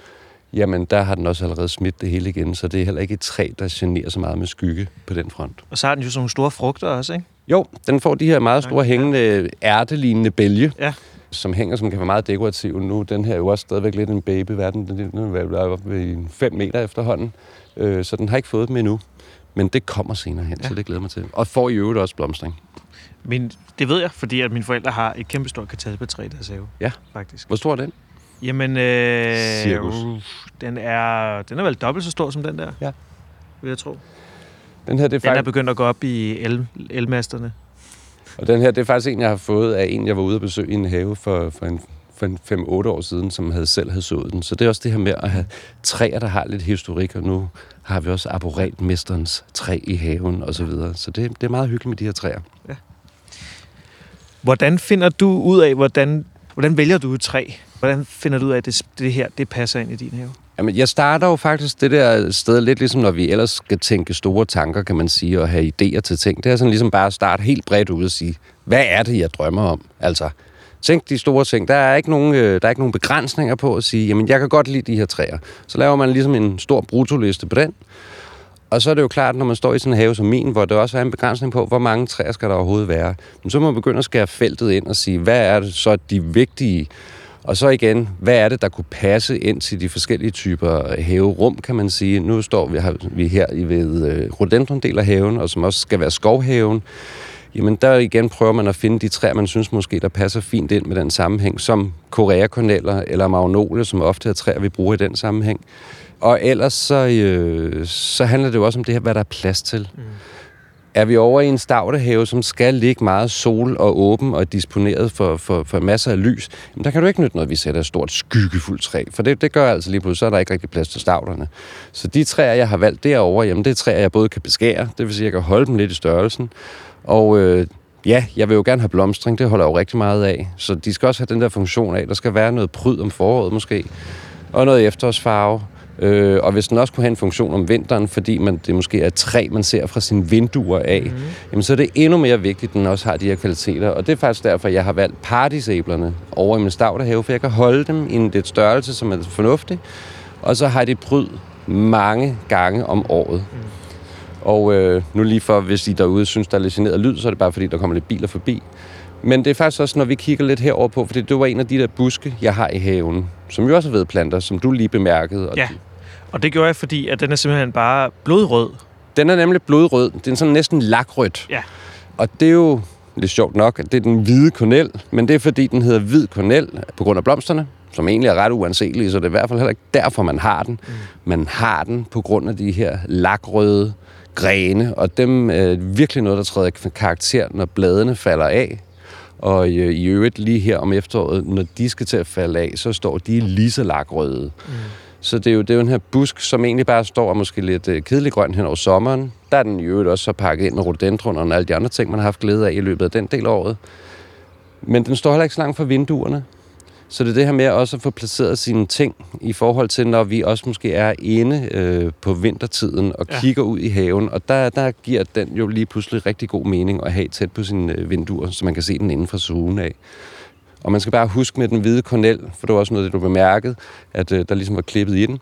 jamen der har den også allerede smidt det hele igen, så det er heller ikke et træ, der generer så meget med skygge på den front. Og så har den jo sådan nogle store frugter også, ikke? Jo, den får de her meget store hængende ærtelignende bælge, ja. Som hænger, som kan være meget dekorative nu. Den her er jo også stadigvæk lidt en babyverden, den er oppe i 5 meter efterhånden, så den har ikke fået dem endnu. Men det kommer senere hen, ja. Så det glæder mig til. Og får i øvrigt også blomstring. Men det ved jeg, fordi at mine forældre har et kæmpestort katalpetræ i deres have. Ja, faktisk. Hvor stor er den? Jamen, den er vel dobbelt så stor som den der, ja. Vil jeg tro. Den her, det er faktisk... Den er begyndt at gå op i elmasterne. Og den her, det er faktisk en, jeg har fået af en, jeg var ude at besøge i en have for 5-8 år siden, som selv havde sået den. Så det er også det her med at have træer, der har lidt historik, og nu har vi også arboretmesterens træ i haven og så videre. Så det er meget hyggeligt med de her træer. Ja. Hvordan finder du ud af, hvordan vælger du et træ? Hvordan finder du ud af, at det her det passer ind i din have? Jamen, jeg starter jo faktisk det der sted lidt ligesom, når vi ellers skal tænke store tanker, kan man sige, og have idéer til ting. Det er sådan ligesom bare at starte helt bredt ud og sige, hvad er det, jeg drømmer om? Altså, tænk de store ting. Der er ikke nogen begrænsninger på at sige, jamen, jeg kan godt lide de her træer. Så laver man ligesom en stor bruttoliste på den. Og så er det jo klart, når man står i sådan en have som min, hvor der også er en begrænsning på, hvor mange træer skal der overhovedet være. Men så må man begynde at skære feltet ind og sige, hvad er det så de vigtige? Og så igen, hvad er det, der kunne passe ind til de forskellige typer haverum, kan man sige. Nu står vi her ved rhododendron-del af haven, og som også skal være skovhaven. Jamen der igen prøver man at finde de træer, man synes måske, der passer fint ind med den sammenhæng, som koreakorneller eller magnolier, som ofte er træer, vi bruger i den sammenhæng. Og ellers så handler det jo også om det her, hvad der er plads til. Mm. Er vi over i en stavtehave, som skal ligge meget sol og åben og disponeret for masser af lys, jamen der kan du ikke nytte noget, vi sætter et stort skyggefuldt træ, for det gør altså lige pludselig, så er der ikke rigtig plads til stavterne. Så de træer, jeg har valgt derovre, jamen det er træer, jeg både kan beskære, det vil sige, jeg kan holde dem lidt i størrelsen, og jeg vil jo gerne have blomstring, det holder jeg jo rigtig meget af, så de skal også have den der funktion af, der skal være noget pryd om foråret måske, og noget efterårsfarve. Og hvis den også kunne have en funktion om vinteren, fordi det måske er et træ, man ser fra sine vinduer af, jamen, så er det endnu mere vigtigt, at den også har de her kvaliteter. Og det er faktisk derfor, jeg har valgt paradisæblerne over i min stavtehave, for jeg kan holde dem i en lidt størrelse, som er fornuftig, og så har de pryd mange gange om året. Og nu lige for, hvis I derude synes, der er lidt generet lyd, så er det bare fordi, der kommer lidt biler forbi. Men det er faktisk også, når vi kigger lidt herover på, for det var en af de der buske, jeg har i haven, som jo også er vedplanter, som du lige bemærkede. Ja, og det gjorde jeg, fordi at den er simpelthen bare blodrød. Den er nemlig blodrød. Den er sådan næsten lakrødt. Ja. Og det er jo lidt sjovt nok, at det er den hvide kornel, men det er fordi, den hedder hvid kornel på grund af blomsterne, som egentlig er ret uanselige, så det er i hvert fald heller ikke derfor, man har den. Man har den på grund af de her lakrøde grene, og dem er virkelig noget, der træder karakter, når bladene falder af. Og i øvrigt lige her om efteråret, når de skal til at falde af, så står de lige så lakrøde. Så det er jo den her busk, som egentlig bare står og måske lidt kedelig grøn hen over sommeren. Der er den i øvrigt også så pakket ind med rhododendronerne og alle de andre ting, man har haft glæde af i løbet af den del af året. Men den står heller ikke så langt fra vinduerne. Så det er det her med også at få placeret sine ting i forhold til, når vi også måske er inde på vintertiden og kigger ud i haven. Og der giver den jo lige pludselig rigtig god mening at have tæt på sine vinduer, så man kan se den inden fra sugen af. Og man skal bare huske med den hvide kornel, for det var også noget, du bemærkede, at der ligesom var klippet i den.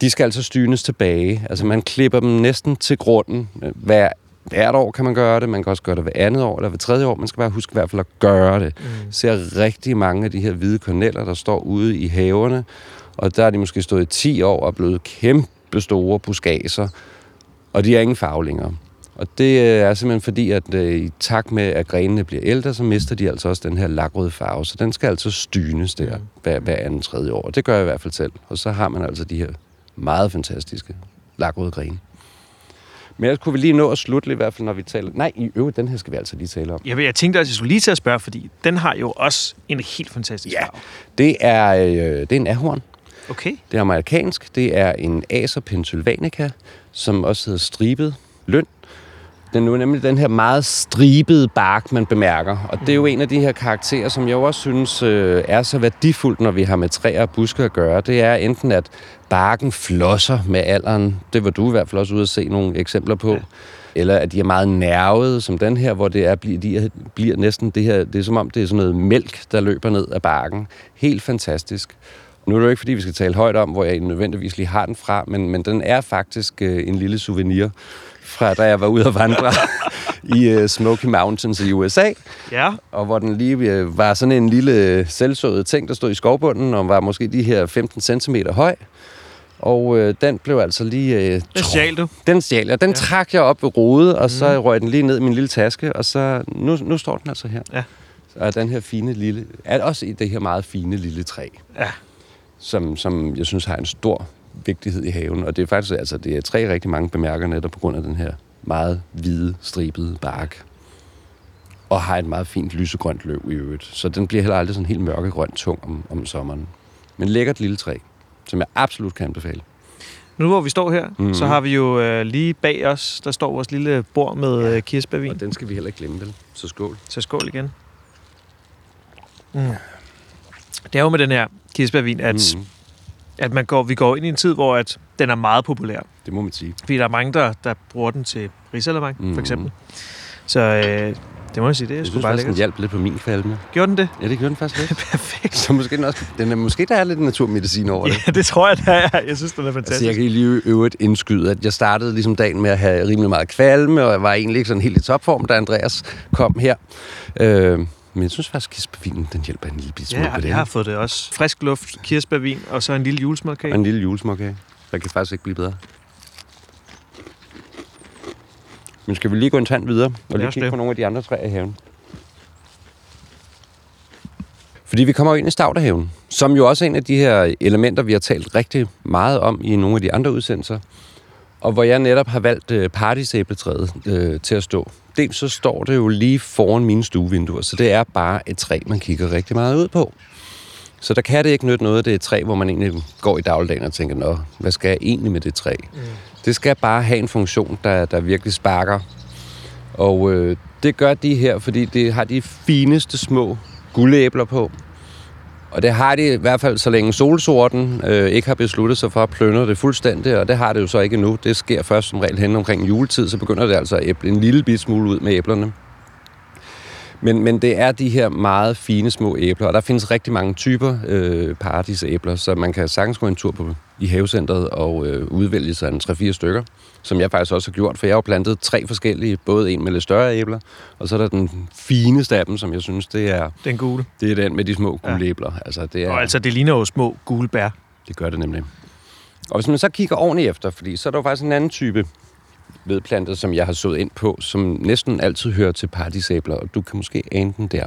De skal altså stynes tilbage. Altså man klipper dem næsten til grunden hver hvert år kan man gøre det, man kan også gøre det hvert andet år eller hvert tredje år, man skal bare huske i hvert fald at gøre det. Mm. Ser rigtig mange af de her hvide korneller, der står ude i haverne, og der er de måske stået i 10 år og blevet kæmpe store buskager, og de er ingen farve længere. Og det er simpelthen fordi, at i takt med, at grenene bliver ældre, så mister de altså også den her lakrøde farve. Så den skal altså stynes der hver anden tredje år. Det gør jeg i hvert fald selv. Og så har man altså de her meget fantastiske lakrøde grene. Men ellers kunne vi lige nå at slutte i hvert fald, når vi taler... Nej, i øvrigt, den her skal vi altså lige tale om. Jeg tænkte også, at jeg skulle lige til at spørge, fordi den har jo også en helt fantastisk farve. Det er en ahorn. Okay. Det er amerikansk. Det er en Acer pensylvanica, som også hedder stribet løn. Den er nemlig den her meget stribede bark, man bemærker. Og det er jo en af de her karakterer, som jeg også synes er så værdifuldt, når vi har med træer og buske at gøre. Det er enten, at barken flosser med alderen. Det var du i hvert fald også ude at se nogle eksempler på. Ja. Eller at de er meget nervede, som den her, hvor det er, de bliver næsten det her... Det er som om, det er sådan noget mælk, der løber ned af barken. Helt fantastisk. Nu er det jo ikke, fordi vi skal tale højt om, hvor jeg nødvendigvis lige har den fra, men den er faktisk en lille souvenir fra, da jeg var ude og vandre i Smoky Mountains i USA. Ja. Og hvor den lige var sådan en lille selvsået ting, der stod i skovbunden, og var måske de her 15 centimeter høj. Og den blev altså lige... den stjal du? Den stjal jeg. Den trak jeg op ved rodet, og så røg den lige ned i min lille taske, og så... Nu står den altså her. Ja. Og den her fine lille... Også i det her meget fine lille træ. Ja. Som jeg synes har en stor vigtighed i haven, og det er faktisk altså det er tre rigtig mange bemærker netop på grund af den her meget hvide, stribede bark. Og har et meget fint lysegrønt løv i øvrigt, så den bliver heller aldrig sådan helt mørkegrøn tung om sommeren. Men lækkert lille træ, som jeg absolut kan anbefale. Nu hvor vi står her, så har vi jo lige bag os, der står vores lille bord med kirsebærvin. Og den skal vi heller ikke glemme, vel? Så skål. Så skål igen. Mm. Det er jo med den her kirsebærvin, at vi går ind i en tid, hvor at den er meget populær. Det må man sige. Fordi der er mange, der bruger den til risalamande, for eksempel. Så det må jeg sige, det er sgu bare lækkert. Jeg synes, den hjalp lidt på min kvalme. Gjorde den det? Ja, det gjorde den faktisk lidt. Perfekt. Så måske der er lidt naturmedicin over det. Ja, det tror jeg, der er. Jeg synes, den er fantastisk. Altså, jeg kan lige øvrigt indskyde, at jeg startede ligesom dagen med at have rimelig meget kvalme, og jeg var egentlig ikke sådan helt i topform, da Andreas kom her. Men jeg synes faktisk, at kirsebærvinen, den hjælper en lille smule på det. Ja, jeg har fået det også. Frisk luft, kirsebærvin, og så en lille julesmørkage. Og en lille julesmørkage. Der kan faktisk ikke blive bedre. Men skal vi lige gå en tand videre, og lige kigge på nogle af de andre træer i haven? Fordi vi kommer jo ind i stavterhaven, som jo også er en af de her elementer, vi har talt rigtig meget om i nogle af de andre udsendelser. Og hvor jeg netop har valgt partysæbletræet til at stå. Dels så står det jo lige foran mine stuevinduer, så det er bare et træ, man kigger rigtig meget ud på. Så der kan det ikke nytte noget, det er et træ, hvor man egentlig går i dagligdagen og tænker, nå, hvad skal jeg egentlig med det træ? Mm. Det skal bare have en funktion, der virkelig sparker. Og det gør de her, fordi det har de fineste små guldæbler på. Og det har de i hvert fald, så længe solsorten ikke har besluttet sig for at plyndre det fuldstændigt, og det har det jo så ikke endnu. Det sker først som regel hen omkring juletid, så begynder det altså at æble en lille bit smule ud med æblerne. Men det er de her meget fine små æbler, og der findes rigtig mange typer paradisæbler, så man kan sagtens gå en tur på i havecentret og udvælge sig en 3-4 stykker, som jeg faktisk også har gjort, for jeg har plantet 3 forskellige, både en med lidt større æbler, og så er der den fineste af dem, som jeg synes, det er... Den gule. Det er den med de små gule æbler. Altså, det er, og altså, det ligner jo små gule bær. Det gør det nemlig. Og hvis man så kigger ordentligt efter, fordi så er der jo faktisk en anden type vedplanter, som jeg har sået ind på, som næsten altid hører til paradisæbler, og du kan måske ane den der.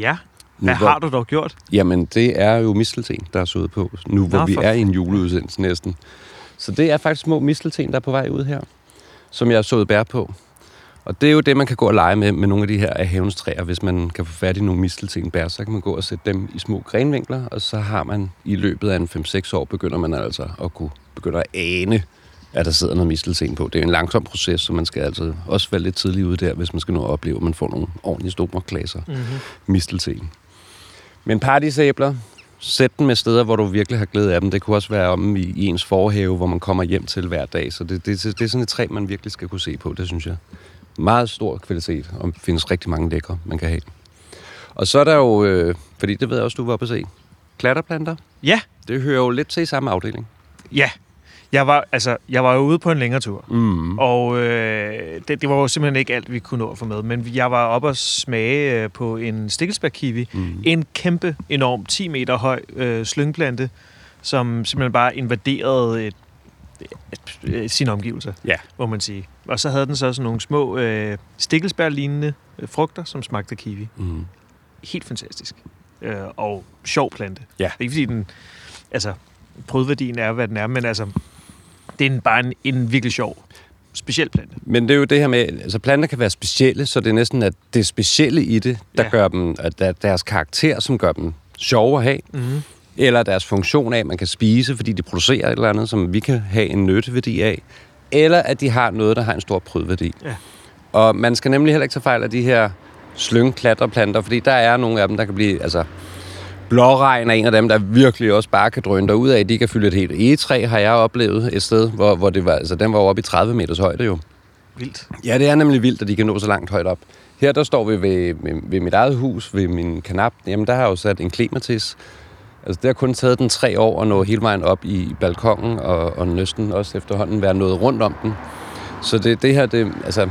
Ja. Hvad har du dog gjort? Jamen, det er jo mistelten, der er sået på, nu hvor vi er i en juleudsendelse næsten. Så det er faktisk små mistelten, der er på vej ud her, som jeg har sået bær på. Og det er jo det, man kan gå og lege med nogle af de her af havens træer. Hvis man kan få fat i nogle misteltenbær, så kan man gå og sætte dem i små grenvinkler, og så har man i løbet af en 5-6 år, begynder man altså at kunne begynde at ane, at der sidder noget mistelten på. Det er en langsom proces, så man skal altså også være lidt tidlig ude der, hvis man skal nå at opleve, at man får nogle ordentlige store klasser mistelten. Men paradisæbler, sæt dem med steder, hvor du virkelig har glæde af dem. Det kunne også være om i ens forhave, hvor man kommer hjem til hver dag. Så det er sådan et træ, man virkelig skal kunne se på, det synes jeg. Meget stor kvalitet, og findes rigtig mange lækre, man kan have. Og så er der jo, fordi det ved jeg også, du var oppe at se, klatterplanter. Ja. Det hører jo lidt til i samme afdeling. Ja. Jeg var jo ude på en længere tur, og det var jo simpelthen ikke alt, vi kunne nå at få med, men jeg var oppe og smage på en stikkelsbærkiwi, en kæmpe, enorm, 10 meter høj slyngplante, som simpelthen bare invaderede sin omgivelse, må man sige. Og så havde den så sådan nogle små stikkelsbær-lignende frugter, som smagte kiwi. Helt fantastisk. Og sjov plante. Yeah. Ikke fordi den... Altså, prøveværdien er, hvad den er, men altså, det er bare en virkelig sjov, speciel plante. Men det er jo det her med, altså planter kan være specielle, så det er næsten at det specielle i det, der gør dem, at deres karakter, som gør dem sjove at have, eller deres funktion af, at man kan spise, fordi de producerer et eller andet, som vi kan have en nytteværdi af, eller at de har noget, der har en stor prøveværdi. Ja. Og man skal nemlig heller ikke tage fejl af de her slyngklatterplanter, fordi der er nogle af dem, der kan blive, altså... Blåregn er en af dem, der virkelig også bare kan drøne derud af. De kan fylde et helt egetræ, har jeg oplevet et sted, hvor det var, altså, den var oppe i 30 meters højde jo. Vildt. Ja, det er nemlig vildt, at de kan nå så langt højt op. Her der står vi ved mit eget hus, ved min kanap. Jamen, der har jeg jo sat en klematis. Altså, det har kun taget den 3 år at nå hele vejen op i balkongen, og næsten også efterhånden være nået rundt om den. Så det her, det... Altså,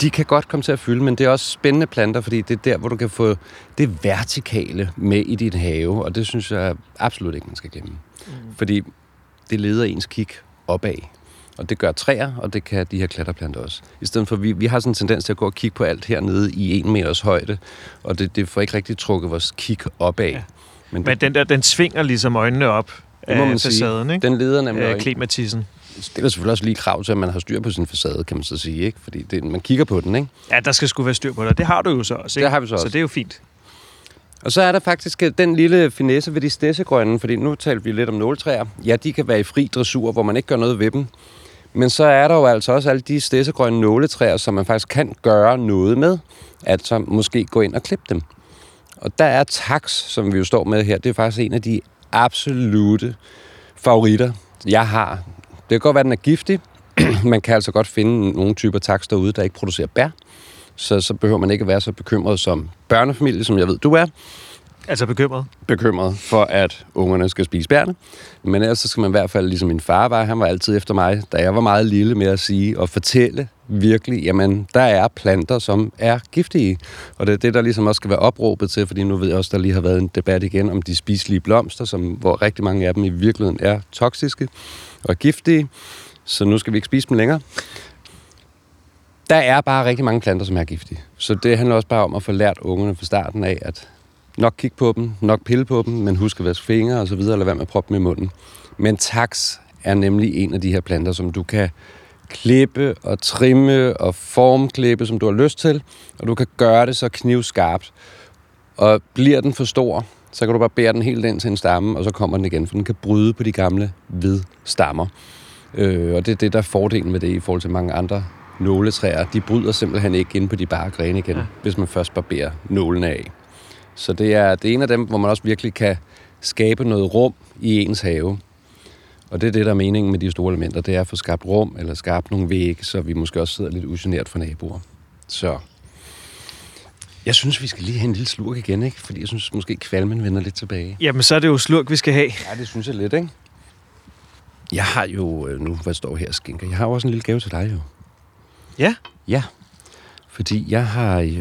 de kan godt komme til at fylde, men det er også spændende planter, fordi det er der, hvor du kan få det vertikale med i din have, og det synes jeg absolut ikke, man skal glemme. Fordi det leder ens kig opad, og det gør træer, og det kan de her klatterplanter også. I stedet for, vi har sådan en tendens til at gå og kigge på alt hernede i 1 meters højde, og det får ikke rigtig trukket vores kig opad. Ja. Men den svinger ligesom øjnene op af facaden, ikke? Den leder nemlig klematissen. Det stiller selvfølgelig også lige krav til, at man har styr på sin facade, kan man så sige, ikke? Fordi man kigger på den, ikke? Ja, der skal sgu være styr på det, det har du jo så også, ikke? Det har vi så også. Så det er jo fint. Og så er der faktisk den lille finesse ved de stedsegrønne, fordi nu talte vi lidt om nåletræer. Ja, de kan være i fri dressur, hvor man ikke gør noget ved dem. Men så er der jo altså også alle de stedsegrønne nåletræer, som man faktisk kan gøre noget med, at så måske gå ind og klippe dem. Og der er taks, som vi jo står med her, det er faktisk en af de absolute favoritter, jeg har. Det kan godt være, den er giftig. Man kan altså godt finde nogle typer taks derude, der ikke producerer bær. Så behøver man ikke at være så bekymret som børnefamilie, som jeg ved, du er. Altså bekymret? Bekymret for, at ungerne skal spise bærne. Men ellers så skal man i hvert fald, ligesom min far var, han var altid efter mig, da jeg var meget lille med at sige og fortælle virkelig, jamen, der er planter, som er giftige. Og det er det, der ligesom også skal være opråbet til, fordi nu ved jeg også, der lige har været en debat igen om de spiselige blomster, hvor rigtig mange af dem i virkeligheden er toksiske og giftige, så nu skal vi ikke spise dem længere. Der er bare rigtig mange planter, som er giftige. Så det handler også bare om at få lært ungerne fra starten af, at nok kigge på dem, nok pille på dem, men husk at vaske fingre og så videre, eller hvad med at proppe dem i munden. Men taks er nemlig en af de her planter, som du kan klippe og trimme og formklippe, som du har lyst til, og du kan gøre det så knivskarpt. Og bliver den for stor, så kan du bare bære den helt ind til en stamme, og så kommer den igen, for den kan bryde på de gamle hvidstammer. Og det er det, der er fordelen ved det i forhold til mange andre nåletræer. De bryder simpelthen ikke inde på de bare grene igen, hvis man først barberer nålene af. Så det er en af dem, hvor man også virkelig kan skabe noget rum i ens have. Og det er det, der er meningen med de store elementer. Det er at få skabt rum, eller skabt nogle vægge, så vi måske også sidder lidt ugeneret for naboer. Så... Jeg synes, vi skal lige have en lille slurk igen, ikke? Fordi jeg synes, måske kvalmen vender lidt tilbage. Jamen, så er det jo slurk, vi skal have. Ja, det synes jeg lidt, ikke? Jeg har jo, nu hvor jeg står her og skinker, jeg har også en lille gave til dig, jo. Ja? Ja. Fordi jeg har,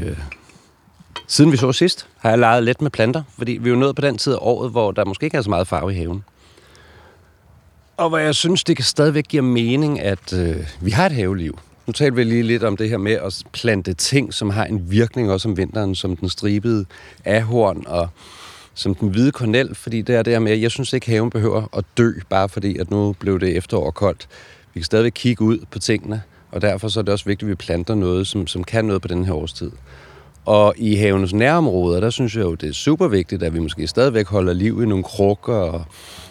siden vi så sidst, har jeg leget lidt med planter. Fordi vi er jo nået på den tid af året, hvor der måske ikke er så meget farve i haven. Og hvor jeg synes, det kan stadigvæk give mening, at vi har et haveliv. Nu taler vi lige lidt om det her med at plante ting, som har en virkning også om vinteren, som den stribede ahorn og som den hvide kornel, fordi det er det her med, jeg synes ikke, haven behøver at dø, bare fordi, at nu blev det efterår koldt. Vi kan stadigvæk kigge ud på tingene, og derfor så er det også vigtigt, at vi planter noget, som kan noget på den her årstid. Og i havens nærområder, der synes jeg jo, det er super vigtigt, at vi måske stadigvæk holder liv i nogle krukker og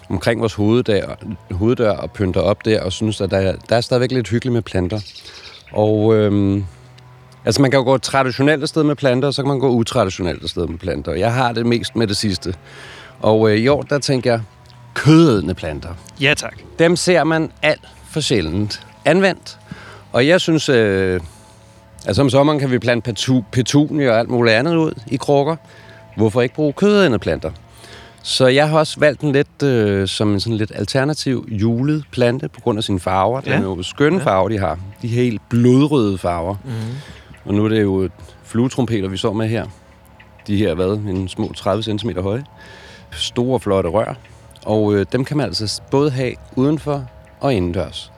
omkring vores hoveddør og pynter op der, og synes, at der er stadigvæk lidt hyggeligt med planter. Og altså man kan jo gå traditionelt afsted med planter, og så kan man gå utraditionelt afsted med planter. Jeg har det mest med det sidste. Og i år, der tænker jeg, kødædende planter. Ja, tak. Dem ser man alt for sjældent anvendt. Og jeg synes, altså om sommeren kan vi plante petunie og alt muligt andet ud i krukker. Hvorfor ikke bruge kødædende planter? Så jeg har også valgt den lidt som en sådan lidt alternativ julet plante på grund af sine farver. Det er jo skønne farver, de har. De helt blodrøde farver. Og nu er det jo fluetrompeter, vi så med her. De her en små 30 cm høje. Store, flotte rør. Og dem kan man altså både have udenfor og indendørs.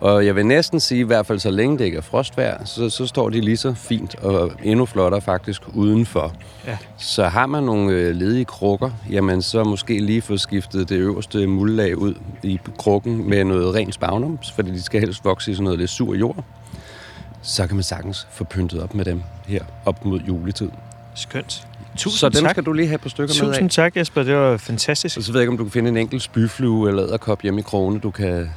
Og jeg vil næsten sige, i hvert fald så længe det ikke er frostvejr, så står de lige så fint og endnu flottere faktisk udenfor. Ja. Så har man nogle ledige krukker, jamen så måske lige få skiftet det øverste muldlag ud i krukken med noget rent spagnum, fordi de skal helst vokse i sådan noget lidt sur jord. Så kan man sagtens få pyntet op med dem her op mod juletid. Skønt. Så den skal du lige have på stykker med af. Tusind tak, Jesper. Det var fantastisk. Og så ved jeg ikke, om du kan finde en enkelt spyflue eller edderkop hjemme i krogene, du kan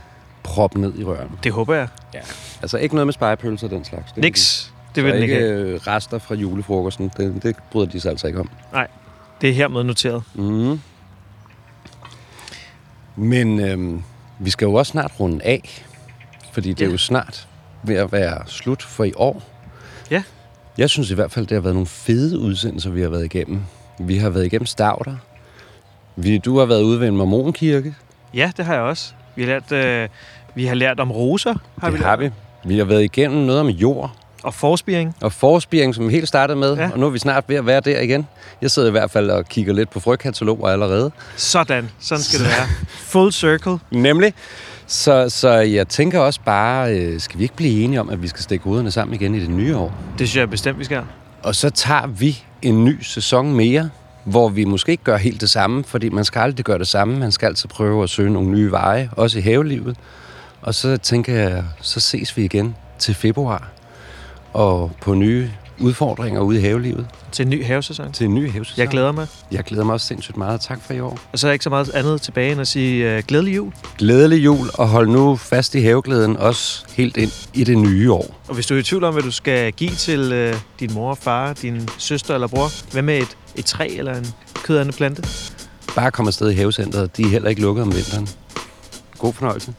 proppe ned i røren. Det håber jeg. Ja. Altså ikke noget med spegepølser og den slags. Niks. Det vil den ikke have. Rester fra julefrokosten. Det bryder de sig altså ikke om. Nej. Det er hermed noteret. Mm. Men vi skal jo også snart runde af. Fordi det er jo snart ved at være slut for i år. Ja. Jeg synes i hvert fald, det har været nogle fede udsendelser, vi har været igennem. Vi har været igennem Stauder. Du har været ude ved en mormonkirke. Ja, det har jeg også. Vi har lært om roser. Vi har været igennem noget om jord. Og forspiring. Og forspiring, som vi helt startede med. Ja. Og nu er vi snart ved at være der igen. Jeg sidder i hvert fald og kigger lidt på frøkataloger allerede. Sådan skal det være. Full circle. Nemlig. Så jeg tænker også bare, skal vi ikke blive enige om, at vi skal stikke hovederne sammen igen i det nye år? Det synes jeg bestemt, vi skal. Og så tager vi en ny sæson mere, hvor vi måske ikke gør helt det samme, fordi man skal aldrig gøre det samme. Man skal altid prøve at søge nogle nye veje, også i havelivet. Og så tænker jeg, så ses vi igen til februar og på nye udfordringer ude i havelivet. Til en ny havesæson. Jeg glæder mig. Jeg glæder mig også sindssygt meget. Tak for i år. Og så er ikke så meget andet tilbage end at sige glædelig jul. Glædelig jul, og hold nu fast i haveglæden også helt ind i det nye år. Og hvis du er i tvivl om, hvad du skal give til din mor og far, din søster eller bror, hvad med et træ eller en kødande plante? Bare kom afsted i havecenteret. De er heller ikke lukket om vinteren. God fornøjelse.